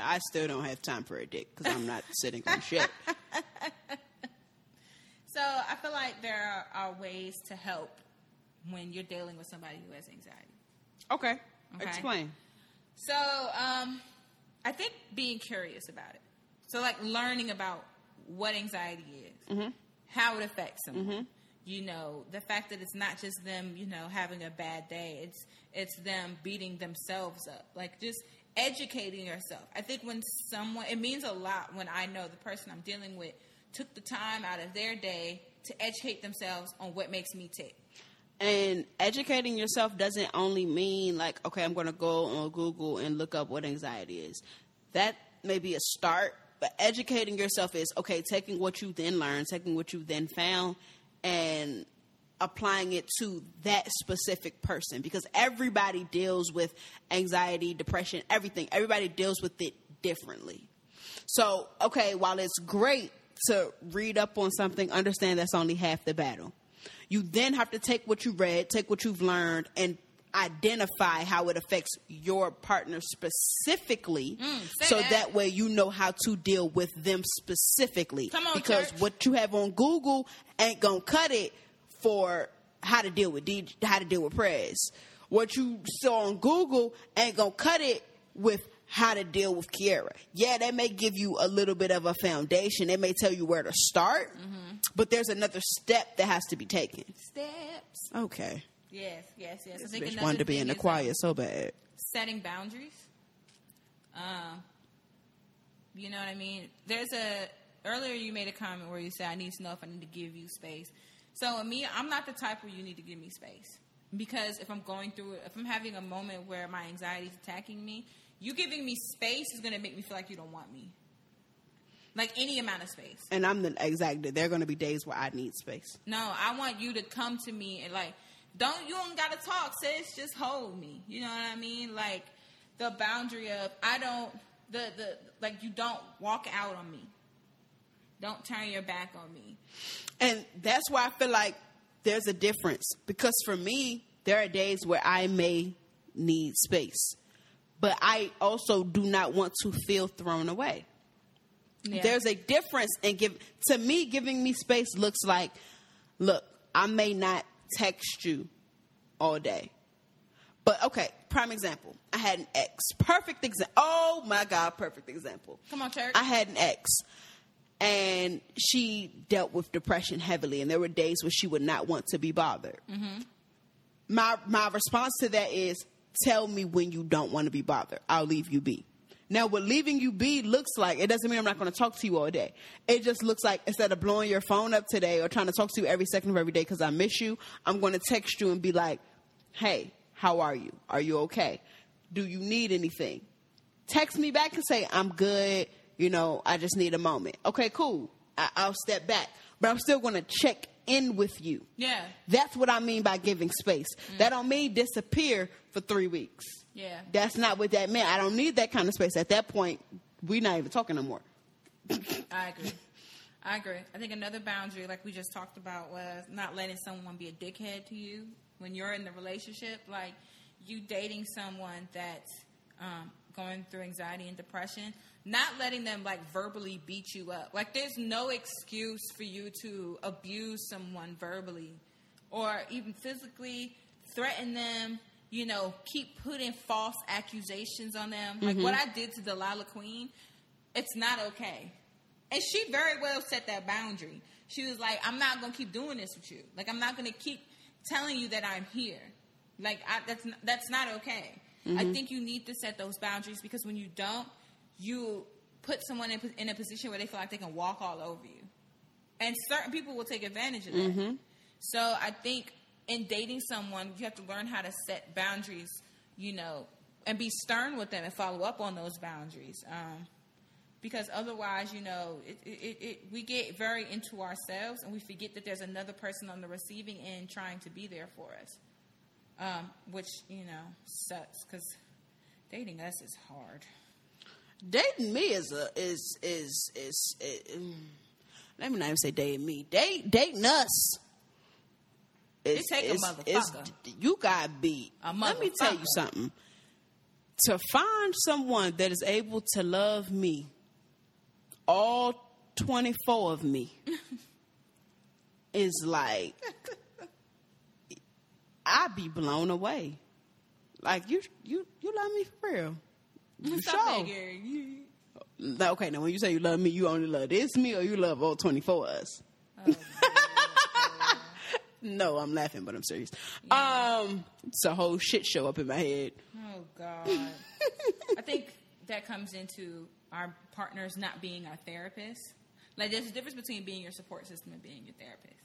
I still don't have time for a dick because I'm not sitting on shit. So I feel like there are ways to help when you're dealing with somebody who has anxiety. Okay. Explain. So, I think being curious about it. So, like, learning about what anxiety is, mm-hmm. how it affects someone. Mm-hmm. You know, the fact that it's not just them, you know, having a bad day. It's them beating themselves up. Like, just educating yourself. I think when someone... It means a lot when I know the person I'm dealing with took the time out of their day to educate themselves on what makes me tick. And educating yourself doesn't only mean like, okay, I'm going to go on Google and look up what anxiety is. That may be a start, but educating yourself is, okay, taking what you then learned, taking what you then found, and applying it to that specific person. Because everybody deals with anxiety, depression, everything. Everybody deals with it differently. So, okay, while it's great to read up on something, understand that's only half the battle. You then have to take what you read, take what you've learned, and identify how it affects your partner specifically so that way you know how to deal with them specifically. Come on, because church. What you have on Google ain't going to cut it for how to deal with prez. What you saw on Google ain't going to cut it with how to deal with Kiara. Yeah, they may give you a little bit of a foundation. They may tell you where to start, mm-hmm. but there's another step that has to be taken. Steps. Okay. Yes. This bitch wanted to be in the choir so bad. Setting boundaries. You know what I mean? There's a earlier you made a comment where you said, I need to know if I need to give you space. So, in me, I'm not the type where you need to give me space. Because if I'm going through it, if I'm having a moment where my anxiety is attacking me, you giving me space is going to make me feel like you don't want me. Like, any amount of space. And I'm the exact, there are going to be days where I need space. No, I want you to come to me and, like, you don't got to talk, sis. Just hold me. You know what I mean? Like, the boundary of, like, you don't walk out on me. Don't turn your back on me. And that's why I feel like there's a difference. Because for me, there are days where I may need space. But I also do not want to feel thrown away. Yeah. There's a difference in to me, giving me space looks like, look, I may not text you all day. But, okay, prime example. I had an ex. Perfect example. Oh, my God, perfect example. Come on, church. I had an ex. And she dealt with depression heavily. And there were days where she would not want to be bothered. Mm-hmm. My response to that is, tell me when you don't want to be bothered. I'll leave you be. Now, what leaving you be looks like, it doesn't mean I'm not going to talk to you all day. It just looks like instead of blowing your phone up today or trying to talk to you every second of every day because I miss you, I'm going to text you and be like, hey, how are you? Are you okay? Do you need anything? Text me back and say, I'm good. You know, I just need a moment. Okay, cool. I'll step back. But I'm still going to check in with you. Yeah. That's what I mean by giving space. Mm. That don't mean disappear for 3 weeks. Yeah. That's not what that meant. I don't need that kind of space. At that point, we're not even talking no more. I agree. I think another boundary, like we just talked about, was not letting someone be a dickhead to you when you're in the relationship. Like, you dating someone that's going through anxiety and depression, not letting them, like, verbally beat you up. Like, there's no excuse for you to abuse someone verbally or even physically, threaten them, you know, keep putting false accusations on them. Like, what I did to Delilah Queen, it's not okay. And she very well set that boundary. She was like, I'm not going to keep doing this with you. Like, I'm not going to keep telling you that I'm here. Like, that's not okay. Mm-hmm. I think you need to set those boundaries because when you don't, you put someone in a position where they feel like they can walk all over you. And certain people will take advantage of that. Mm-hmm. So I think in dating someone, you have to learn how to set boundaries, you know, and be stern with them and follow up on those boundaries. Because otherwise, you know, we get very into ourselves and we forget that there's another person on the receiving end trying to be there for us. Which, you know, sucks because dating us is hard. Dating me is let me not even say dating me. Dating us is, it take a motherfucker. You gotta be a motherfucker. Let me tell you something. To find someone that is able to love me, all 24 of me, is like I be blown away. Like you love me for real. You sure? Okay, now when you say you love me, you only love this me or you love all 24 of us? Oh, no, I'm laughing, but I'm serious. Yeah. It's a whole shit show up in my head. Oh, God. I think that comes into our partners not being our therapists. Like, there's a difference between being your support system and being your therapist.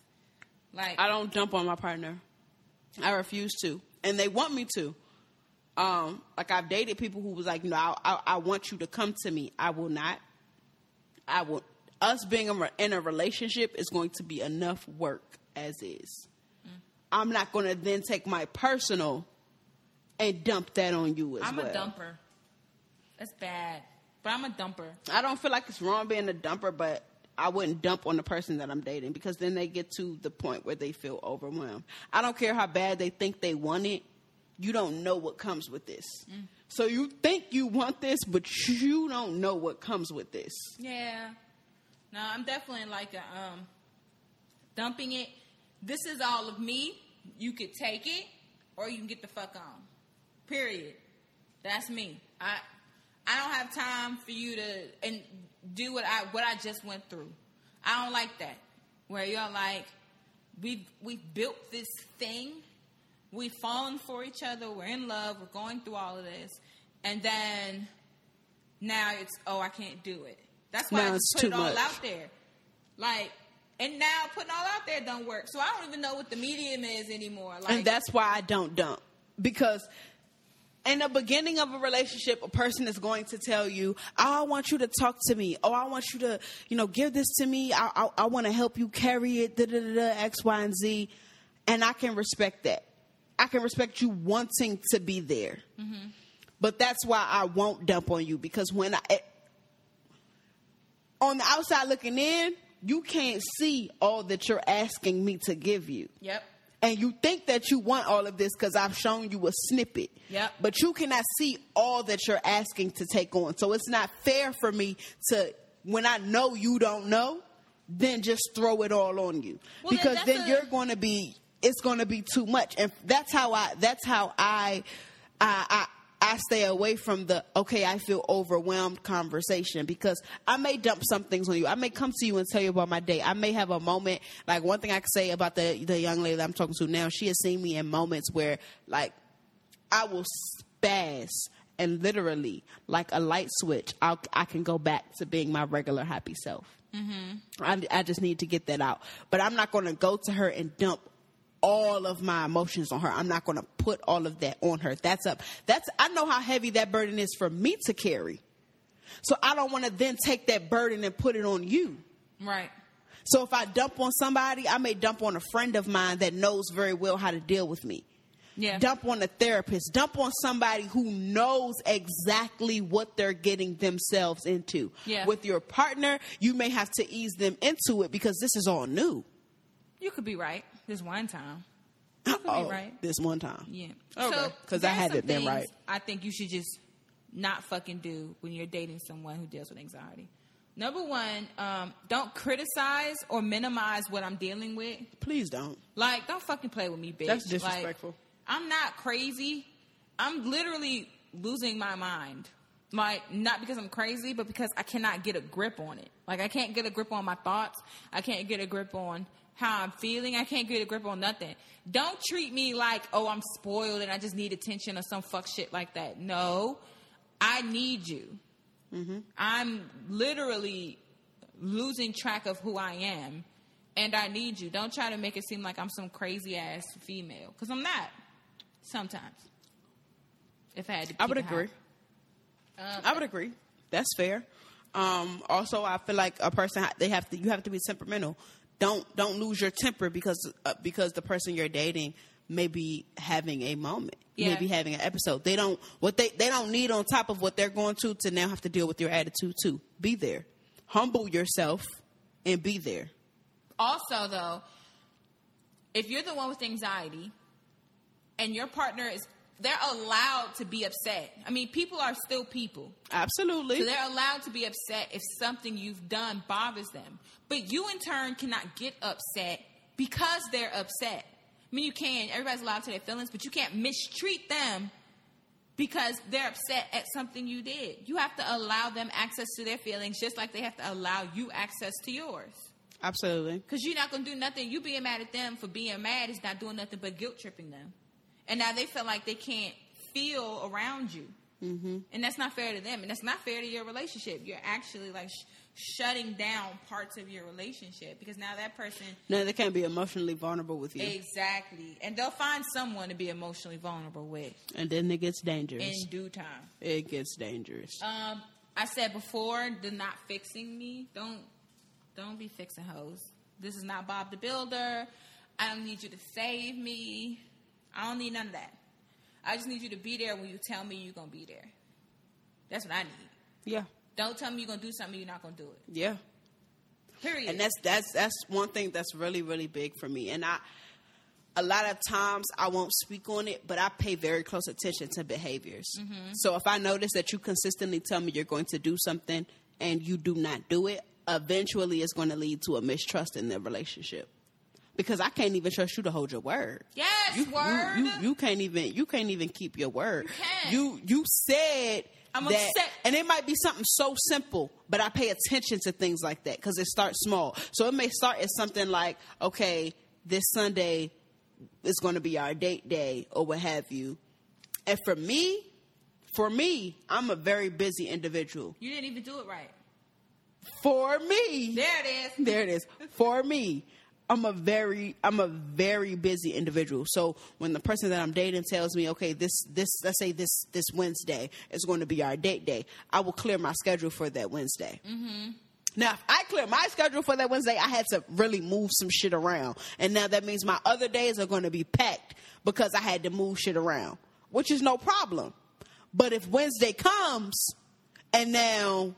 Like, I don't dump on my partner. I refuse to. And they want me to. Like, I've dated people who was like, no, I want you to come to me. I will not. I will. Us being in a relationship is going to be enough work as is. I'm not going to then take my personal and dump that on you as well. I'm a dumper. That's bad. But I'm a dumper. I don't feel like it's wrong being a dumper, but I wouldn't dump on the person that I'm dating because then they get to the point where they feel overwhelmed. I don't care how bad they think they want it. You don't know what comes with this. Mm. So you think you want this, but you don't know what comes with this. Yeah. No, I'm definitely like a dumping it. This is all of me. You could take it or you can get the fuck on. Period. That's me. I don't have time for you to and do what I just went through. I don't like that. Where you're like, we've built this thing. We've fallen for each other. We're in love. We're going through all of this. And then now it's, oh, I can't do it. That's why I just put it all out there. Like, and now putting all out there don't work. So I don't even know what the medium is anymore. Like, and that's why I don't dump. Because in the beginning of a relationship, a person is going to tell you, oh, I want you to talk to me. Oh, I want you to, you know, give this to me. I want to help you carry it, X, Y, and Z. And I can respect that. I can respect you wanting to be there. Mm-hmm. But that's why I won't dump on you, because when on the outside looking in, you can't see all that you're asking me to give you. Yep. And you think that you want all of this because I've shown you a snippet. Yep. But you cannot see all that you're asking to take on. So it's not fair for me to, when I know you don't know, then just throw it all on you. Well, because then you're going to be, it's going to be too much. And that's how I stay away from the, okay, I feel overwhelmed conversation, because I may dump some things on you. I may come to you and tell you about my day. I may have a moment. Like, one thing I could say about the young lady that I'm talking to now, she has seen me in moments where, like, I will spaz, and literally, like a light switch, I can go back to being my regular happy self. Mm-hmm. I just need to get that out. But I'm not going to go to her and dump all of my emotions on her. I'm not going to put all of that on her. I know how heavy that burden is for me to carry. So I don't want to then take that burden and put it on you. Right. So if I dump on somebody, I may dump on a friend of mine that knows very well how to deal with me. Yeah. Dump on a therapist. Dump on somebody who knows exactly what they're getting themselves into. Yeah. With your partner, you may have to ease them into it because this is all new. You could be right. This one time. You could be right. This one time. Yeah. Okay. Because so I hadn't been right. I think you should just not fucking do when you're dating someone who deals with anxiety. Number one, don't criticize or minimize what I'm dealing with. Please don't. Like, don't fucking play with me, bitch. That's disrespectful. Like, I'm not crazy. I'm literally losing my mind. Like, not because I'm crazy, but because I cannot get a grip on it. Like, I can't get a grip on my thoughts. I can't get a grip on how I'm feeling. I can't get a grip on nothing. Don't treat me like, oh, I'm spoiled and I just need attention or some fuck shit like that. No, I need you. Mm-hmm. I'm literally losing track of who I am, and I need you. Don't try to make it seem like I'm some crazy ass female, because I'm not. Sometimes, if I had to, I would agree. That's fair. Also, I feel like a person, you have to be temperamental. Don't lose your temper because the person you're dating may be having a moment, maybe having an episode. They don't need on top of what they're going to now have to deal with your attitude too. Be there, humble yourself, and be there. Also, though, if you're the one with anxiety and your partner is, they're allowed to be upset. I mean, people are still people. Absolutely. So they're allowed to be upset if something you've done bothers them. But you, in turn, cannot get upset because they're upset. I mean, you can. Everybody's allowed to their feelings, but you can't mistreat them because they're upset at something you did. You have to allow them access to their feelings just like they have to allow you access to yours. Absolutely. Because you're not going to do nothing. You being mad at them for being mad is not doing nothing but guilt-tripping them. And now they feel like they can't feel around you. Mm-hmm. And that's not fair to them. And that's not fair to your relationship. You're actually, like, shutting down parts of your relationship. Because now that person... No, they can't be emotionally vulnerable with you. Exactly. And they'll find someone to be emotionally vulnerable with. And then it gets dangerous. In due time. It gets dangerous. I said before, the not fixing me. Don't be fixing hoes. This is not Bob the Builder. I don't need you to save me. I don't need none of that. I just need you to be there when you tell me you're going to be there. That's what I need. Yeah. Don't tell me you're going to do something you're not going to do it. Yeah. Period. And that's one thing that's really, really big for me. And a lot of times I won't speak on it, but I pay very close attention to behaviors. Mm-hmm. So if I notice that you consistently tell me you're going to do something and you do not do it, eventually it's going to lead to a mistrust in the relationship. Because I can't even trust you to hold your word. Yes, word. You can't even keep your word. You said I'm that, upset. And it might be something so simple, but I pay attention to things like that because it starts small. So it may start as something like, okay, this Sunday is going to be our date day or what have you. And for me, I'm a very busy individual. You didn't even do it right. for me. There it is. For me. I'm a very busy individual. So when the person that I'm dating tells me, okay, let's say this Wednesday is going to be our date day, I will clear my schedule for that Wednesday. Mm-hmm. Now, if I clear my schedule for that Wednesday, I had to really move some shit around. And now that means my other days are going to be packed because I had to move shit around, which is no problem. But if Wednesday comes and now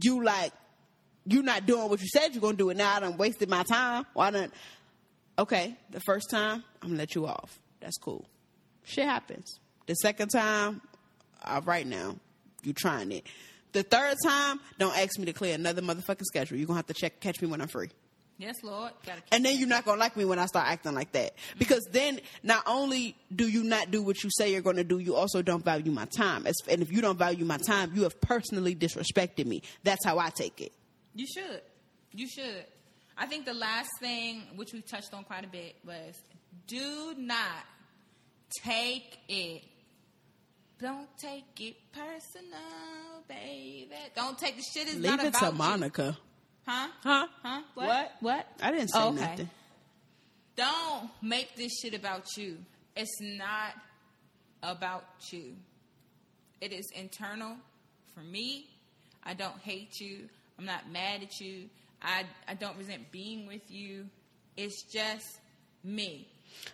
you like, you're not doing what you said you're going to do, and now I done wasted my time. Well, okay, the first time, I'm going to let you off. That's cool. Shit happens. The second time, all right now, you trying it. The third time, don't ask me to clear another motherfucking schedule. You're going to have to catch me when I'm free. Yes, Lord. And then you're not going to like me when I start acting like that. Because then not only do you not do what you say you're going to do, you also don't value my time. And if you don't value my time, you have personally disrespected me. That's how I take it. You should. I think the last thing, which we touched on quite a bit, was do not take it. Don't take it personal, baby. Don't take the shit. It's not about you. Leave it to Monica. Huh? What? I didn't say nothing. Don't make this shit about you. It's not about you. It is internal for me. I don't hate you. I'm not mad at you. I don't resent being with you. It's just me.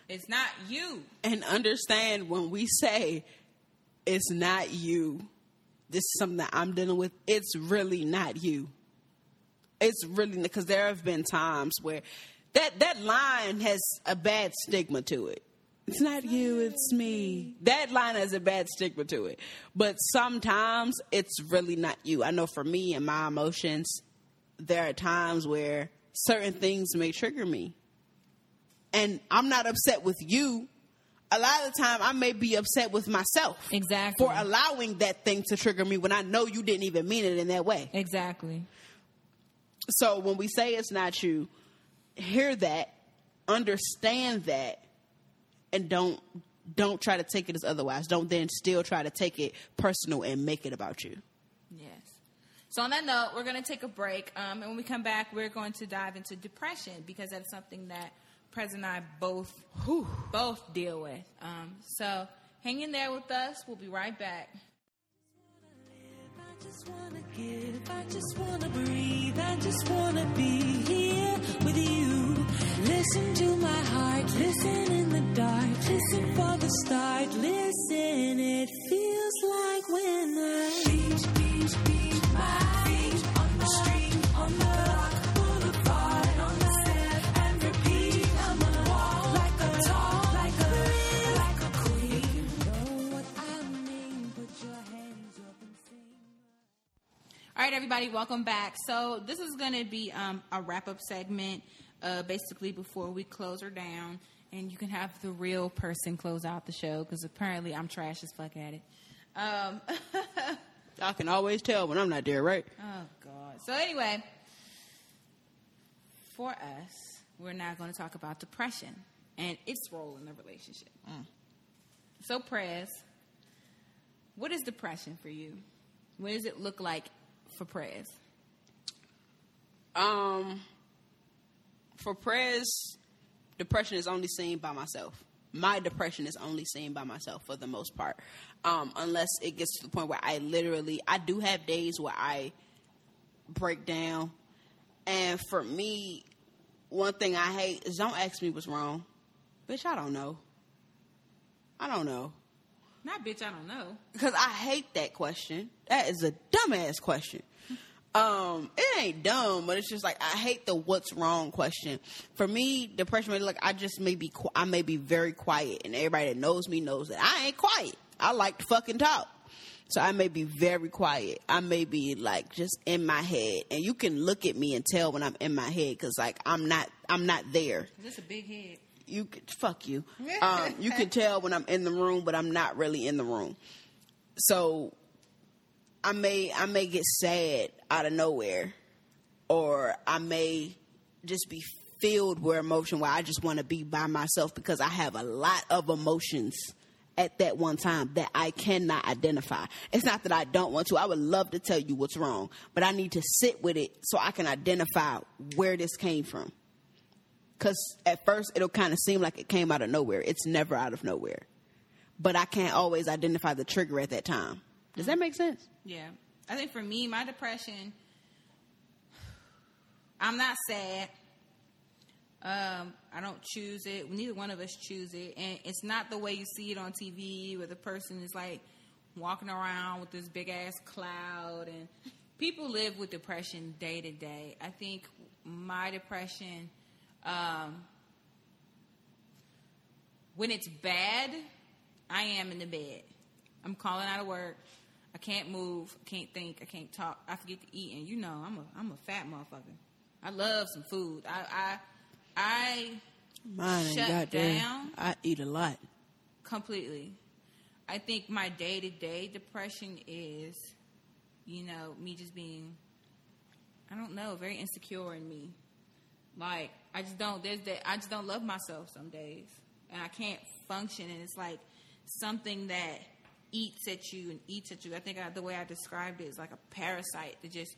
It's not you. And understand when we say it's not you, this is something that I'm dealing with, it's really not you. It's really, because there have been times where that line has a bad stigma to it. It's not you, it's me. That line has a bad stigma to it. But sometimes it's really not you. I know for me and my emotions, there are times where certain things may trigger me. And I'm not upset with you. A lot of the time, I may be upset with myself. Exactly. For allowing that thing to trigger me when I know you didn't even mean it in that way. Exactly. So when we say it's not you, hear that, understand that, and don't try to take it as otherwise. Don't then still try to take it personal and make it about you. Yes. So on that note, we're going to take a break. And when we come back, we're going to dive into depression because that's something that Prez and I both deal with. So hang in there with us. We'll be right back. I just want to give. I just want to breathe. I just want to be here with you. Listen to my heart. Listen in the dark. Listen for the start. Listen, it feels like when I beach, my feet on the street, on the rock, boulevard, on the set, and repeat. I'm a walk like a tall, like a queen. You know what I mean? Put your hands up and sing. All right, everybody, welcome back. So this is going to be a wrap-up segment. Basically before we close her down, and you can have the real person close out the show because apparently I'm trash as fuck at it. I can always tell when I'm not there, right? Oh God. So anyway, for us, we're now going to talk about depression and its role in the relationship. So Prez, what is depression for you? What does it look like for Prez? For Prez, depression is only seen by myself. My depression is only seen by myself for the most part. Unless it gets to the point where I do have days where I break down. And for me, one thing I hate is don't ask me what's wrong. Bitch, I don't know. Not bitch, I don't know. Because I hate that question. That is a dumbass question. It ain't dumb, but it's just like, I hate the what's wrong question. For me, depression, I may be very quiet, and everybody that knows me knows that I ain't quiet. I like to fucking talk. So I may be very quiet. I may be like just in my head, and you can look at me and tell when I'm in my head. Cause like, I'm not there. That's a big head. You could, fuck you. You can tell when I'm in the room, but I'm not really in the room. So I may get sad out of nowhere, or I may just be filled with emotion where I just want to be by myself because I have a lot of emotions at that one time that I cannot identify. It's not that I don't want to. I would love to tell you what's wrong, but I need to sit with it so I can identify where this came from. Because at first, it'll kind of seem like it came out of nowhere. It's never out of nowhere. But I can't always identify the trigger at that time. Does that make sense? Yeah. I think for me, my depression, I'm not sad. I don't choose it. Neither one of us choose it. And it's not the way you see it on TV where the person is like walking around with this big ass cloud. And people live with depression day to day. I think my depression, when it's bad, I am in the bed. I'm calling out of work. I can't move. I can't think. I can't talk. I forget to eat. And you know, I'm a fat motherfucker. I love some food. I shut down. I eat a lot. Completely. I think my day-to-day depression is, you know, me just being, I don't know, very insecure in me. Like, I just don't love myself some days. And I can't function. And it's like something that eats at you. I think the way I described it is like a parasite that just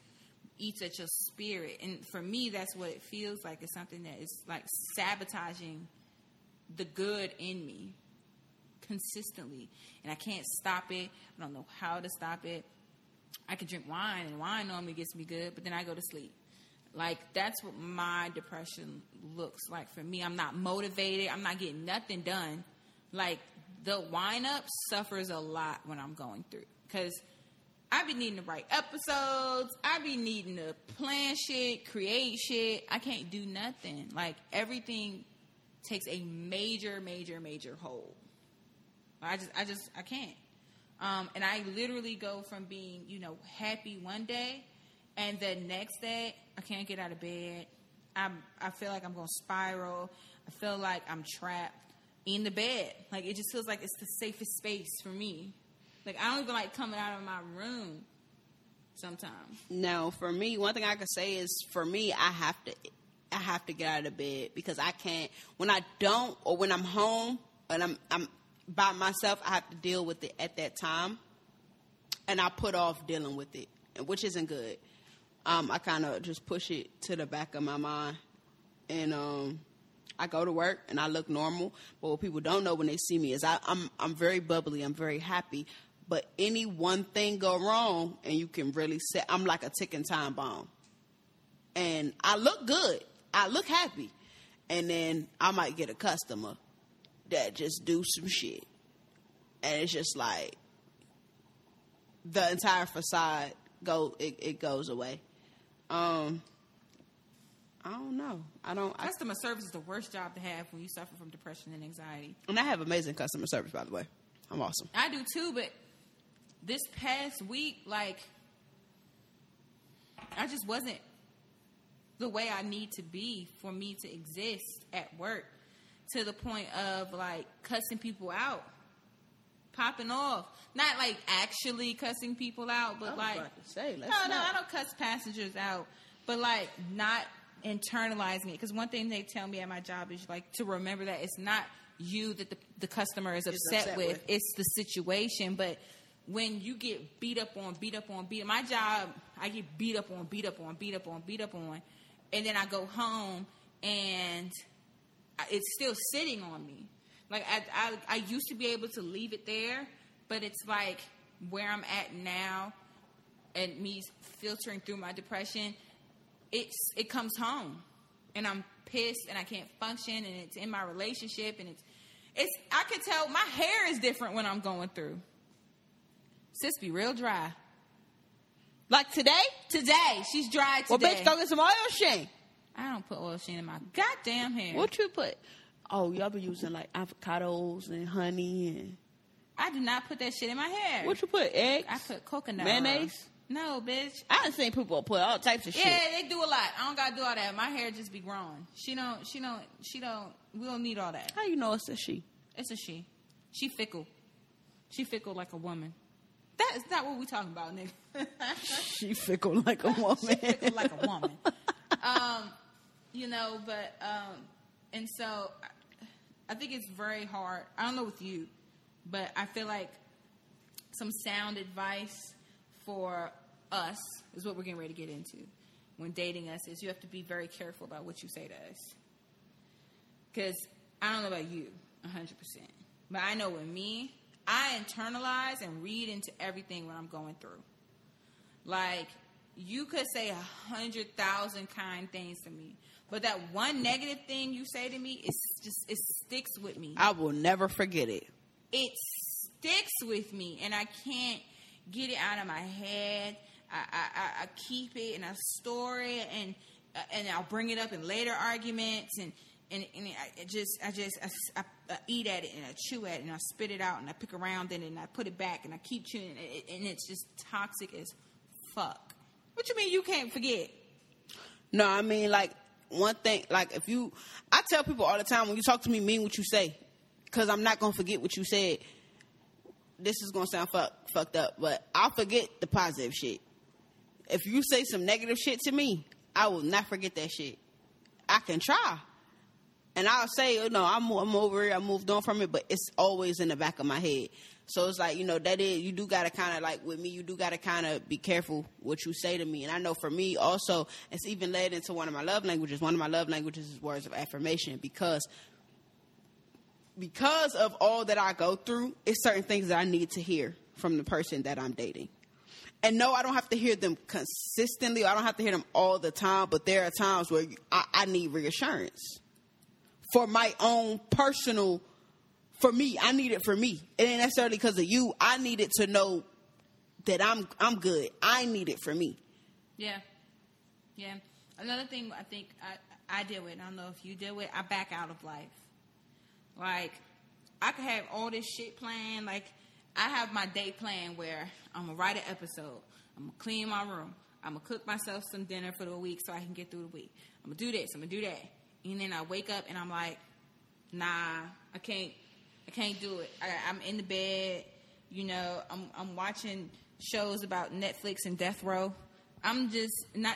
eats at your spirit. And for me, that's what it feels like. It's something that is like sabotaging the good in me consistently. And I can't stop it. I don't know how to stop it. I can drink wine, and wine normally gets me good, but then I go to sleep. Like, that's what my depression looks like for me. I'm not motivated. I'm not getting nothing done. Like, the wind-up suffers a lot when I'm going through. Because I be needing to write episodes. I be needing to plan shit, create shit. I can't do nothing. Like, everything takes a major, major, major hold. I can't. And I literally go from being, you know, happy one day, and the next day, I can't get out of bed. I feel like I'm going to spiral. I feel like I'm trapped in the bed. Like, it just feels like it's the safest space for me. Like, I don't even like coming out of my room sometimes. No, for me, one thing I could say is, for me, I have to get out of bed, because I can't, when I don't, or when I'm home and I'm by myself, I have to deal with it at that time, and I put off dealing with it, which isn't good. I kind of just push it to the back of my mind, and I go to work and I look normal, but what people don't know when they see me is I'm very bubbly, I'm very happy, but any one thing go wrong and you can really set. I'm like a ticking time bomb, and I look good, I look happy, and then I might get a customer that just do some shit, and it's just like the entire facade goes away. I don't know. Customer service is the worst job to have when you suffer from depression and anxiety. And I have amazing customer service, by the way. I'm awesome. I do too, but this past week, like, I just wasn't the way I need to be for me to exist at work, to the point of, like, cussing people out, popping off. Not, like, actually cussing people out, but, like, I was about to say, I don't cuss passengers out, but, like, not internalizing it. Because one thing they tell me at my job is, like, to remember that it's not you that the customer is upset with. It's the situation. But when you get beat up on, my job, I get beat up on. And then I go home, and it's still sitting on me. Like, I used to be able to leave it there, but it's like where I'm at now, and me filtering through my depression, It comes home, and I'm pissed, and I can't function, and it's in my relationship, and it's I can tell my hair is different when I'm going through. Sis be real dry. Like today she's dry today. Well, bitch, go get some oil sheen. I don't put oil sheen in my goddamn hair. What you put? Oh, y'all be using like avocados and honey, and I do not put that shit in my hair. What you put? Eggs? I put coconut mayonnaise. No, bitch. I done seen people put all types of shit. Yeah, they do a lot. I don't gotta do all that. My hair just be growing. She don't. We don't need all that. How you know it's a she? It's a she. She fickle. She fickle like a woman. That is not what we talking about, nigga. She fickle like a woman. She fickle like a woman. And so I think it's very hard. I don't know with you, But I feel like some sound advice for us is what we're getting ready to get into when dating us is you have to be very careful about what you say to us. Because I don't know about you 100%, but I know with me, I internalize and read into everything when I'm going through. Like, you could say 100,000 kind things to me, but that one negative thing you say to me, it sticks with me. I will never forget it. It sticks with me, and I can't get it out of my head. I keep it, and I store it, and I'll bring it up in later arguments, and I eat at it, and I chew at it, and I spit it out, and I pick around it, and I put it back, and I keep chewing it, and it's just toxic as fuck. What you mean you can't forget? No, I mean, like, one thing, like, I tell people all the time, when you talk to me, mean what you say, because I'm not going to forget what you said. This is going to sound fucked up, but I'll forget the positive shit. If you say some negative shit to me, I will not forget that shit. I can try. And I'll say, oh, no, I'm over it. I moved on from it, but it's always in the back of my head. So it's like, you know, that is, you do got to kind of, like, with me, you do got to kind of be careful what you say to me. And I know for me also, it's even led into one of my love languages. One of my love languages is words of affirmation because of all that I go through, it's certain things that I need to hear from the person that I'm dating. And no, I don't have to hear them consistently. I don't have to hear them all the time, but there are times where I need reassurance for my own personal, for me. I need it for me. It ain't necessarily because of you. I need it to know that I'm good. I need it for me. Yeah. Yeah. Another thing I think I deal with, and I don't know if you deal with, I back out of life. Like, I could have all this shit planned. Like, I have my day planned where I'm going to write an episode. I'm going to clean my room. I'm going to cook myself some dinner for the week so I can get through the week. I'm going to do this. I'm going to do that. And then I wake up and I'm like, nah, I can't do it. I'm in the bed. You know, I'm watching shows about Netflix and Death Row. I'm just, not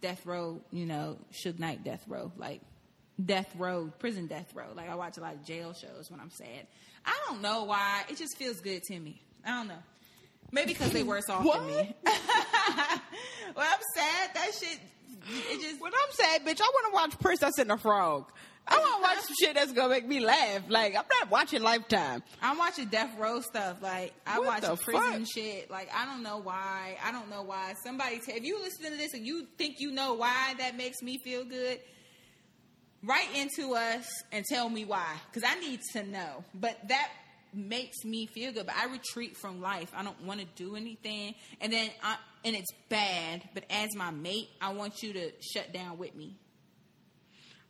Death Row, you know, Suge Knight Death Row, like, Death Row, prison death row. Like, I watch a lot of jail shows when I'm sad. I don't know why. It just feels good to me. I don't know. Maybe because they worse off than me. When I'm sad, that shit, it just... When I'm sad, bitch, I want to watch Princess and the Frog. I want to watch some shit that's going to make me laugh. Like, I'm not watching Lifetime. I'm watching death row stuff. Like, I watch prison shit. Like, I don't know why. I don't know why. Somebody, if you listen to this and you think you know why that makes me feel good... Write into us and tell me why, because I need to know. But that makes me feel good. But I retreat from life. I don't want to do anything. And then, and it's bad. But as my mate, I want you to shut down with me.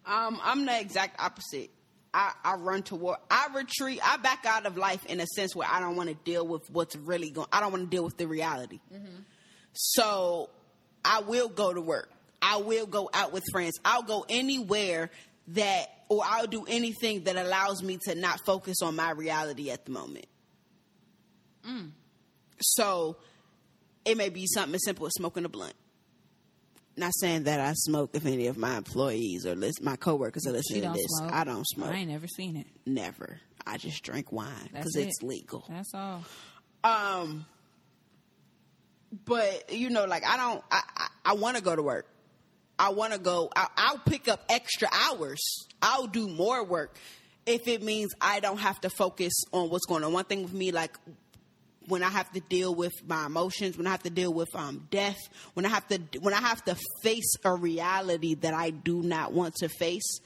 I'm the exact opposite. I run toward. I retreat. I back out of life in a sense where I don't want to deal with what's really going. I don't want to deal with the reality. Mm-hmm. So I will go to work. I will go out with friends. I'll go anywhere that, or I'll do anything that allows me to not focus on my reality at the moment. Mm. So it may be something as simple as smoking a blunt. Not saying that I smoke, if any of my employees or my coworkers are listening to this. Smoke. I don't smoke. I ain't never seen it. Never. I just drink wine because it's legal. That's all. But, you know, like, I want to go to work. I want to go. I'll pick up extra hours. I'll do more work if it means I don't have to focus on what's going on. One thing with me, like, when I have to deal with my emotions, when I have to deal with death, when I have to face a reality that I do not want to face,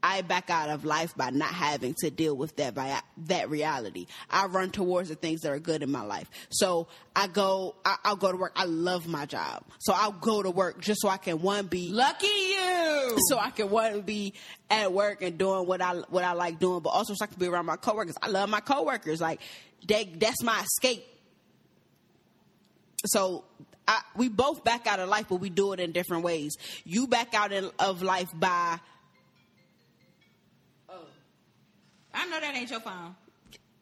I back out of life by not having to deal with that by that reality. I run towards the things that are good in my life. So I'll go to work. I love my job. So I'll go to work just so I can be lucky you. So I can be at work and doing what I like doing, but also so I can be around my coworkers. I love my coworkers. Like, that's my escape. So we both back out of life, but we do it in different ways. You back out of life by... I know that ain't your phone.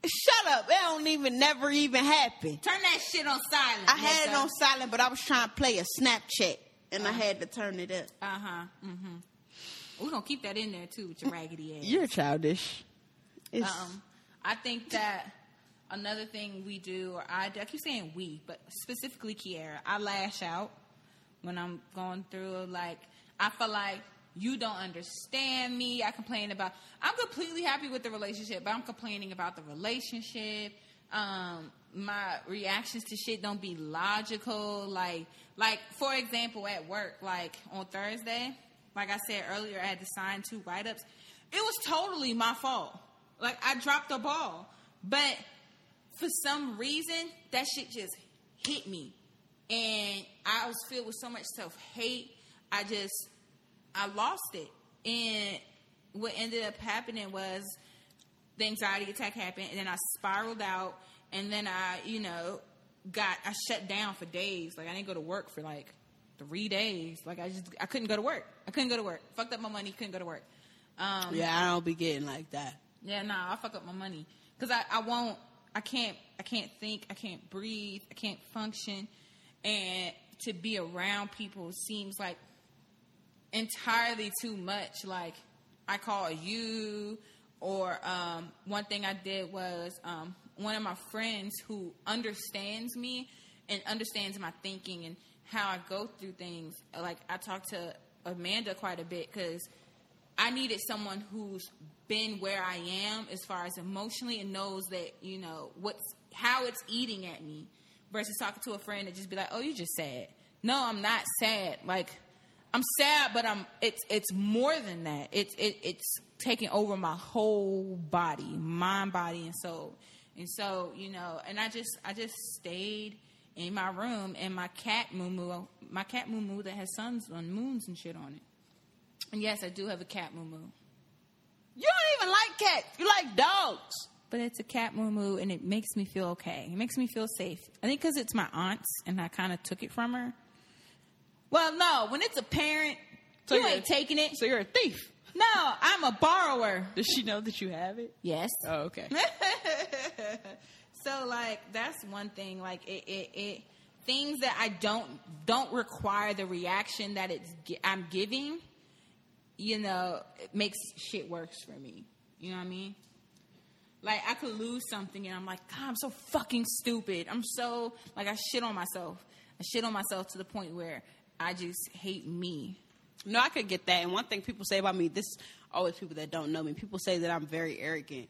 Shut up. It don't even never even happen. Turn that shit on silent. I had it on silent, but I was trying to play a Snapchat, and I had to turn it up. Uh-huh. Mm-hmm. We're going to keep that in there, too, with your raggedy ass. You're childish. I think that Another thing we do, or I keep saying we, but specifically Kiara, I lash out when I'm going through, like, I feel like you don't understand me. I complain about, I'm completely happy with the relationship, but I'm complaining about the relationship. My reactions to shit don't be logical. Like for example, at work, like on Thursday, like I said earlier, I had to sign 2 write-ups. It was totally my fault. Like, I dropped the ball. But for some reason, that shit just hit me. And I was filled with so much self-hate. I lost it. And what ended up happening was the anxiety attack happened. And then I spiraled out. And then I shut down for days. Like, I didn't go to work for, like, 3 days. Like, I couldn't go to work. Fucked up my money. Couldn't go to work. I don't be getting like that. Yeah, nah, I fuck up my money. Because I can't think. I can't breathe. I can't function. And to be around people seems like entirely too much. Like, I call you, or one thing I did was one of my friends who understands me and understands my thinking and how I go through things. Like, I talked to Amanda quite a bit because I needed someone who's been where I am as far as emotionally and knows that, you know, how it's eating at me versus talking to a friend that just be like, oh, you just sad. No, I'm not sad. Like, I'm sad, but it's more than that. It's taking over my whole body, mind, body, and soul. And so, you know, and I just stayed in my room, and my cat Moo Moo that has suns on moons and shit on it. And yes, I do have a cat Moo Moo. You don't even like cats. You like dogs. But it's a cat Moo Moo, and it makes me feel okay. It makes me feel safe. I think because it's my aunt's, and I kind of took it from her. Well, no. When it's a parent, you ain't taking it. So you're a thief. No, I'm a borrower. Does she know that you have it? Yes. Oh, okay. So, like, that's one thing. Like, it things that I don't require the reaction that I'm giving, you know, it makes shit worse for me. You know what I mean? Like, I could lose something, and I'm like, God, I'm so fucking stupid. I'm so, like, I shit on myself. I shit on myself to the point where I just hate me. No, I could get that. And one thing people say about me, this is always people that don't know me. People say that I'm very arrogant.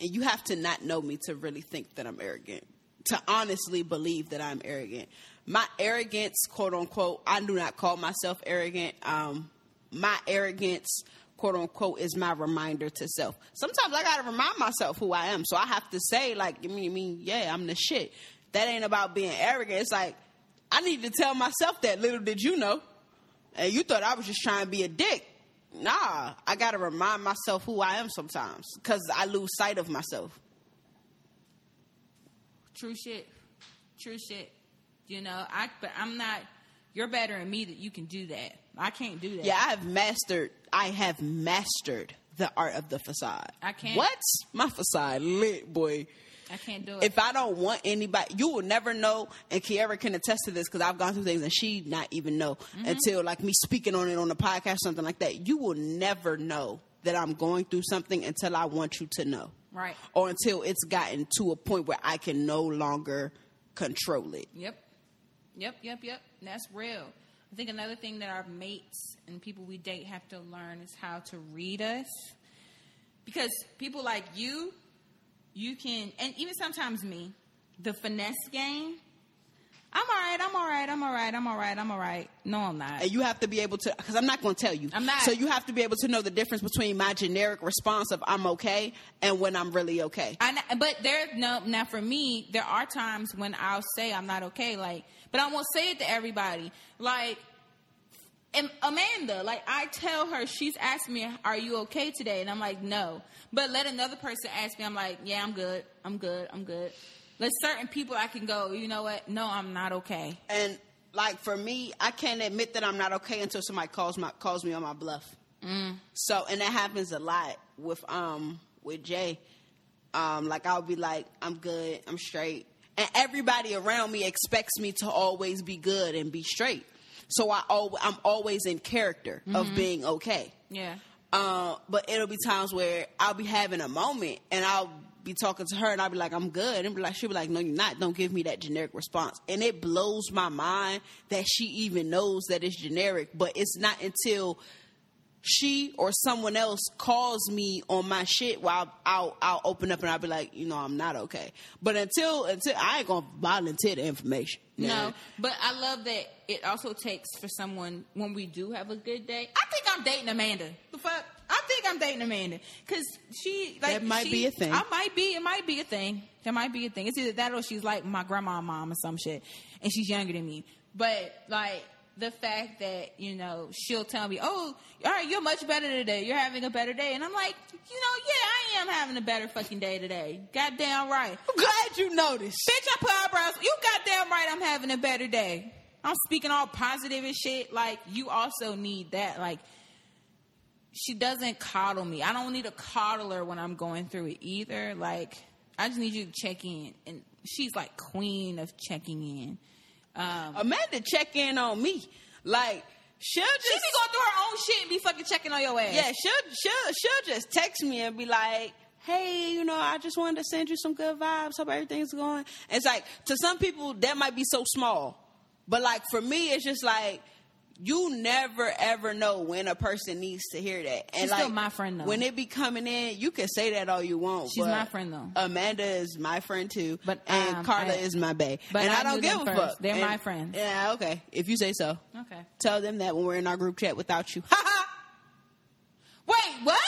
And you have to not know me to really think that I'm arrogant, to honestly believe that I'm arrogant. My arrogance, quote, unquote, I do not call myself arrogant. My arrogance, quote, unquote, is my reminder to self. Sometimes I got to remind myself who I am. So I have to say, like, yeah, I'm the shit. That ain't about being arrogant. It's like, I need to tell myself that. Little did you know. And you thought I was just trying to be a dick. Nah, I got to remind myself who I am sometimes because I lose sight of myself. True shit. You know, but I'm not... You're better than me that you can do that. I can't do that. Yeah, I have mastered the art of the facade. I can't. What? My facade lit, boy. I can't do it. If I don't want anybody, you will never know. And Kiara can attest to this because I've gone through things and she not even know until like me speaking on it on the podcast, something like that. You will never know that I'm going through something until I want you to know. Right. Or until it's gotten to a point where I can no longer control it. Yep. That's real. I think another thing that our mates and people we date have to learn is how to read us. Because people like you, you can, and even sometimes me, the finesse game, I'm all right. No, I'm not. And you have to be able to, because I'm not going to tell you. I'm not. So you have to be able to know the difference between my generic response of I'm okay and when I'm really okay. Now for me, there are times when I'll say I'm not okay, like, but I won't say it to everybody. Like, and Amanda, like, I tell her, she's asked me, are you okay today? And I'm like, no. But let another person ask me, I'm like, yeah, I'm good. Like, certain people I can go, you know what? No, I'm not okay. And, like, for me, I can't admit that I'm not okay until somebody calls me on my bluff. Mm. So, and that happens a lot with Jay. Like, I'll be like, I'm good, I'm straight. And everybody around me expects me to always be good and be straight. So I'm always in character of being okay. Yeah. But it'll be times where I'll be having a moment and I'll be talking to her and I'll be like, I'm good. And be like, she'll be like, no, you're not. Don't give me that generic response. And it blows my mind that she even knows that it's generic. But it's not until she or someone else calls me on my shit while I'll open up and I'll be like, you know, I'm not okay. But until I ain't gonna volunteer the information. No, know? But I love that it also takes for someone when we do have a good day. I think I'm dating Amanda. The fuck? I think I'm dating Amanda because she like that might be a thing. It might be a thing. That might be a thing. It's either that or she's like my grandma, mom, or some shit, and she's younger than me. But like. The fact that, you know, she'll tell me, oh, all right, you're much better today. You're having a better day. And I'm like, you know, yeah, I am having a better fucking day today. Goddamn right. I'm glad you noticed. Bitch, I put eyebrows. You goddamn right I'm having a better day. I'm speaking all positive and shit. Like, you also need that. Like, she doesn't coddle me. I don't need a coddler when I'm going through it either. Like, I just need you to check in. And she's like queen of checking in. Amanda check in on me. Like, she be going through her own shit and be fucking checking on your ass. Yeah, she'll just text me and be like, hey, you know, I just wanted to send you some good vibes. Hope everything's going. It's like, to some people, that might be so small. But, like, for me, it's just like, you never, ever know when a person needs to hear that. And she's like, still my friend, though. When it be coming in, you can say that all you want. She's my friend, though. Amanda is my friend, too. But, and Carla is my bae. But and I don't give a fuck. They're my friends. Yeah, okay. If you say so. Okay. Tell them that when we're in our group chat without you. Ha ha! Wait, what?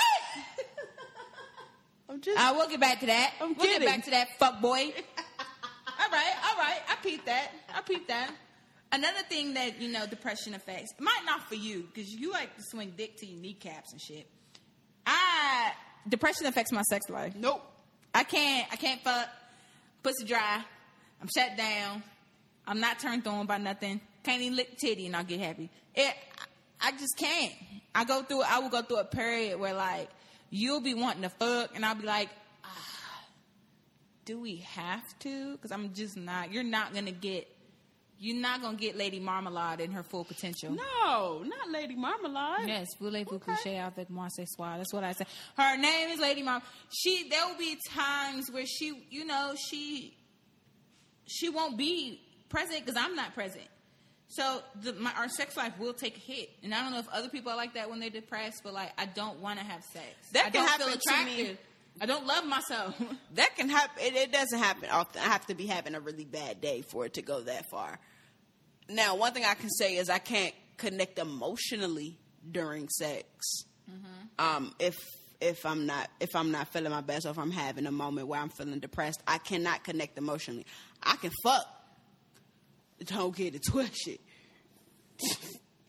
We'll get back to that. We'll get back to that, fuck boy. All right. I peeped that. Another thing that, you know, depression affects, might not for you, because you like to swing dick to your kneecaps and shit. Depression affects my sex life. Nope. I can't fuck. Pussy dry. I'm shut down. I'm not turned on by nothing. Can't even lick titty and I'll get happy. I just can't. I will go through a period where, like, you'll be wanting to fuck and I'll be like, do we have to? Because I'm just not, you're not going to get Lady Marmalade in her full potential. No, not Lady Marmalade. Yes, voulez-vous coucher avec moi ce soir? That's what I said. Her name is Lady Marmalade. There will be times where she won't be present because I'm not present. So our sex life will take a hit. And I don't know if other people are like that when they're depressed, but, like, I don't want to have sex. That can happen to me. I don't love myself. That can happen. It doesn't happen often. I have to be having a really bad day for it to go that far. Now, one thing I can say is I can't connect emotionally during sex. Mm-hmm. If I'm not feeling my best, or if I'm having a moment where I'm feeling depressed, I cannot connect emotionally. I can fuck. Don't get it twisted.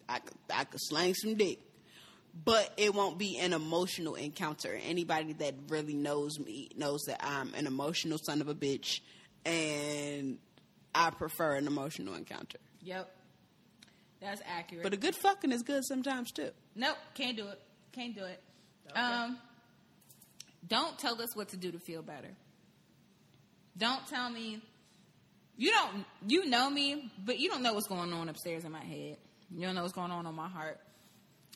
I could slang some dick. But it won't be an emotional encounter. Anybody that really knows me knows that I'm an emotional son of a bitch, and I prefer an emotional encounter. Yep. That's accurate. But a good fucking is good sometimes, too. Nope. Can't do it. Okay. Don't tell us what to do to feel better. Don't tell me. You know me, but you don't know what's going on upstairs in my head. You don't know what's going on my heart.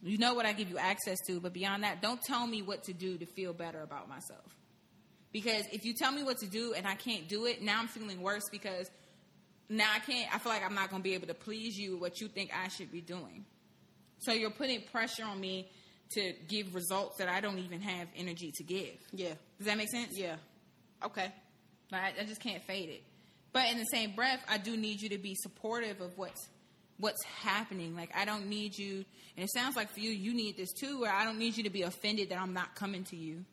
You know what I give you access to, but beyond that, don't tell me what to do to feel better about myself. Because if you tell me what to do and I can't do it, now I'm feeling worse because now I feel like I'm not going to be able to please you what you think I should be doing. So you're putting pressure on me to give results that I don't even have energy to give. Yeah. Does that make sense? Yeah. Okay. Like, I just can't fade it. But in the same breath, I do need you to be supportive of what's happening. Like, I don't need you, and it sounds like for you, you need this too, where I don't need you to be offended that I'm not coming to you.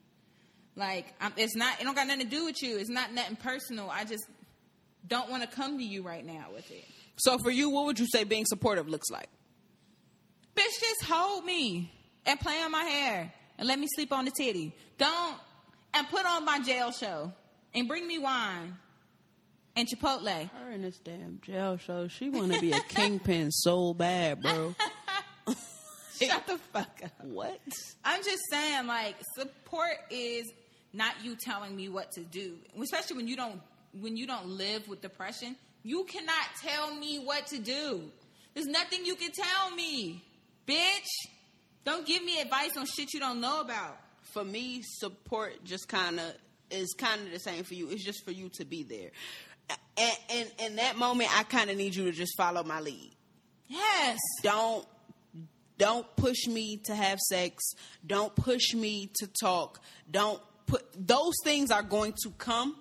Like, it don't got nothing to do with you. It's not nothing personal. I just don't want to come to you right now with it. So for you, what would you say being supportive looks like? Bitch, just hold me and play on my hair and let me sleep on the titty. And put on my jail show and bring me wine. And Chipotle. Her in this damn jail show. She want to be a kingpin so bad, bro. Shut the fuck up. What? I'm just saying, like, support is not you telling me what to do. Especially when you don't live with depression. You cannot tell me what to do. There's nothing you can tell me, bitch. Don't give me advice on shit you don't know about. For me, support just kind of is kind of the same for you. It's just for you to be there. And in that moment, I kind of need you to just follow my lead. Yes. Don't push me to have sex. Don't push me to talk. Those things are going to come,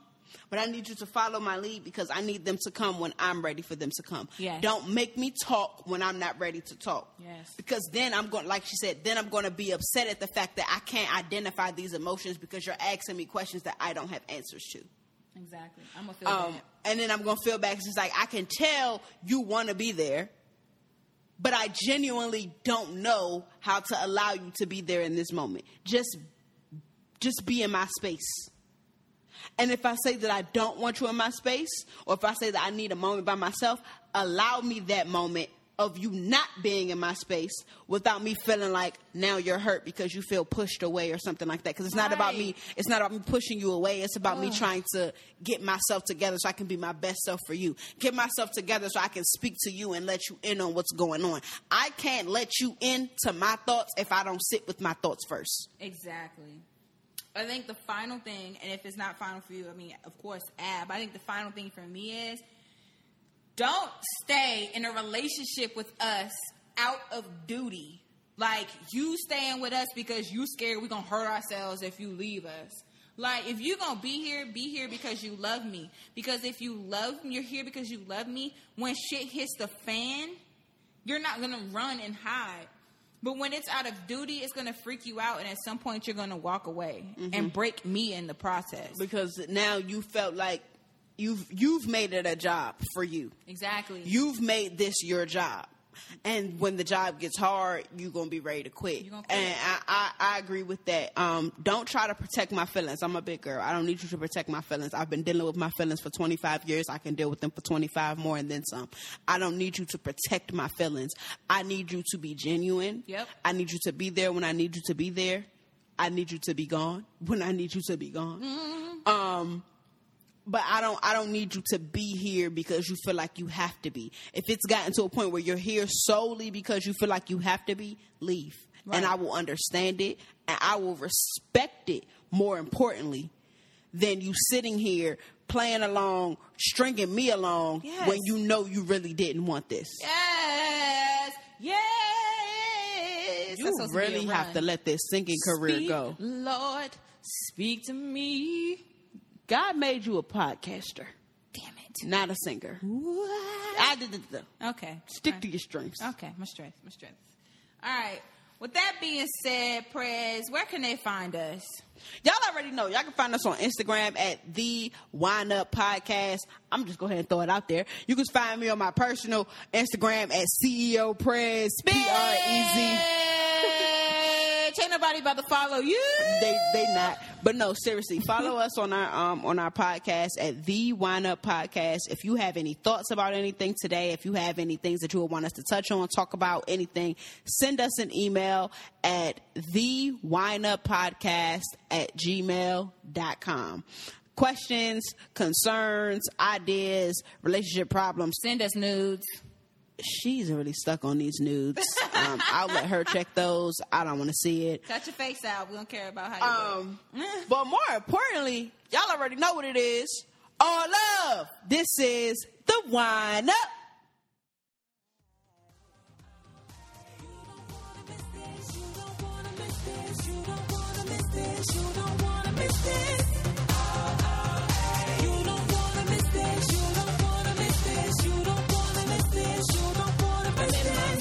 but I need you to follow my lead because I need them to come when I'm ready for them to come. Yes. Don't make me talk when I'm not ready to talk. Yes. Because then I'm going, like she said, then I'm going to be upset at the fact that I can't identify these emotions because you're asking me questions that I don't have answers to. Exactly. I'm going to feel bad. And then I'm going to feel bad because it's like, I can tell you want to be there, but I genuinely don't know how to allow you to be there in this moment. Just be in my space. And if I say that I don't want you in my space, or if I say that I need a moment by myself, allow me that moment of you not being in my space without me feeling like now you're hurt because you feel pushed away or something like that. Because it's not about me. It's not about me pushing you away. It's about me trying to get myself together so I can be my best self for you. Get myself together so I can speak to you and let you in on what's going on. I can't let you into my thoughts if I don't sit with my thoughts first. Exactly. I think the final thing, and if it's not final for you, I mean, of course, I think the final thing for me is don't stay in a relationship with us out of duty. Like, you staying with us because you scared we're going to hurt ourselves if you leave us. Like, if you're going to be here because you love me. Because if you love me, you're here because you love me. When shit hits the fan, you're not going to run and hide. But when it's out of duty, it's going to freak you out. And at some point, you're going to walk away and break me in the process. Because now you felt like you've made it a job for you. Exactly. You've made this your job. And when the job gets hard, you're going to be ready to quit. And I agree with that. Don't try to protect my feelings. I'm a big girl. I don't need you to protect my feelings. I've been dealing with my feelings for 25 years. I can deal with them for 25 more and then some. I don't need you to protect my feelings. I need you to be genuine. Yep. I need you to be there when I need you to be there. I need you to be gone when I need you to be gone. Mm-hmm. But I don't need you to be here because you feel like you have to be. If it's gotten to a point where you're here solely because you feel like you have to be, leave. Right. And I will understand it, and I will respect it, more importantly, than you sitting here playing along, stringing me along when you know you really didn't want this. Yes. You really have to let this singing career go. Lord, speak to me. God made you a podcaster. Damn it. Not a singer. What? I did it though. Okay. Stick to your strengths. Okay. My strength. All right. With that being said, Prez, where can they find us? Y'all already know. Y'all can find us on Instagram at The Wind Up Podcast. I'm just going ahead and throw it out there. You can find me on my personal Instagram at CEO Prez, P-R-E-Z. Ain't nobody about to follow you. They not. But no, seriously, follow us on our podcast at The Wind Up Podcast. If you have any thoughts about anything today, if you have any things that you would want us to touch on, talk about anything, send us an email at thewinduppodcast@gmail.com. Questions, concerns, ideas, relationship problems. Send us nudes. She's really stuck on these nudes. I'll let her check those. I don't want to see it. Cut your face out. We don't care about how you look. But more importantly, y'all already know what it is. All love. This is The Wind Up. You don't want to miss this. You don't want to miss this. You don't want to miss this. You don't want to miss this. You don't want to miss this. You don't. I'm in my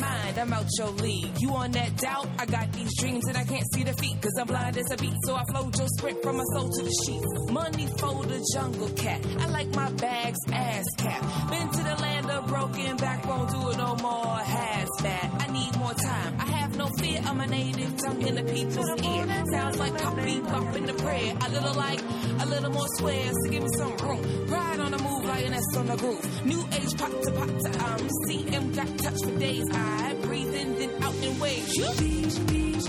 mind, I'm out your league. You on that doubt? I got these dreams and I can't see the feet, cause I'm blind as a beat. So I flow your script from my soul to the sheets. Money for the jungle cat. I like my bags, ass cap. Been to the land of broken back, won't do it no more. Has that. I need more time. I have no fear, I'm a native tongue in the people's ear. Sounds like puppy bop in the prayer. A little like, a little more swears to give me some room. Ride on the move, lioness on the groove. New age pop to pop to CM got touch. For days I breathe in, then out in waves. You be my feet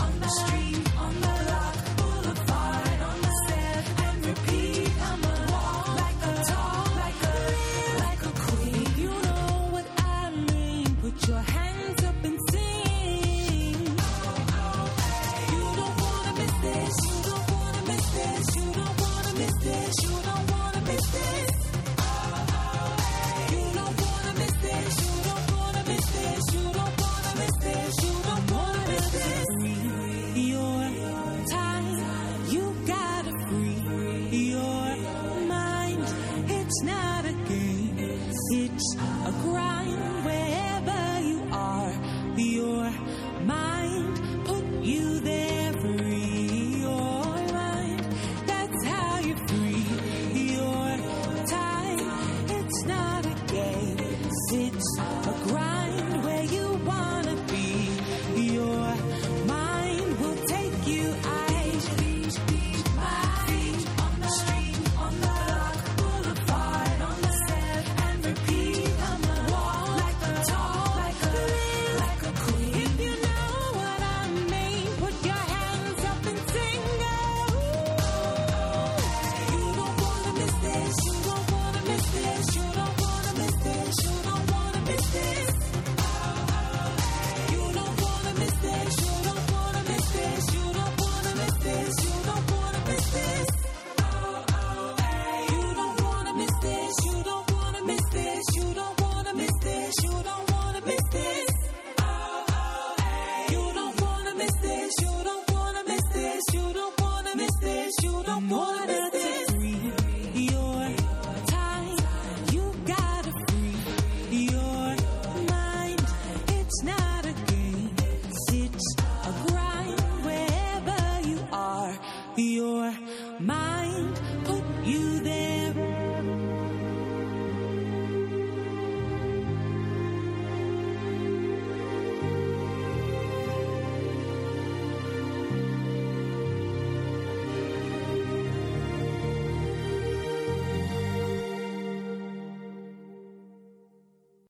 on the street, on the block, boulevard, on the step and repeat. I'm a walk like a tall, like a queen. You know what I mean. Put your hands up and sing. You don't wanna miss this. You don't wanna miss this. Now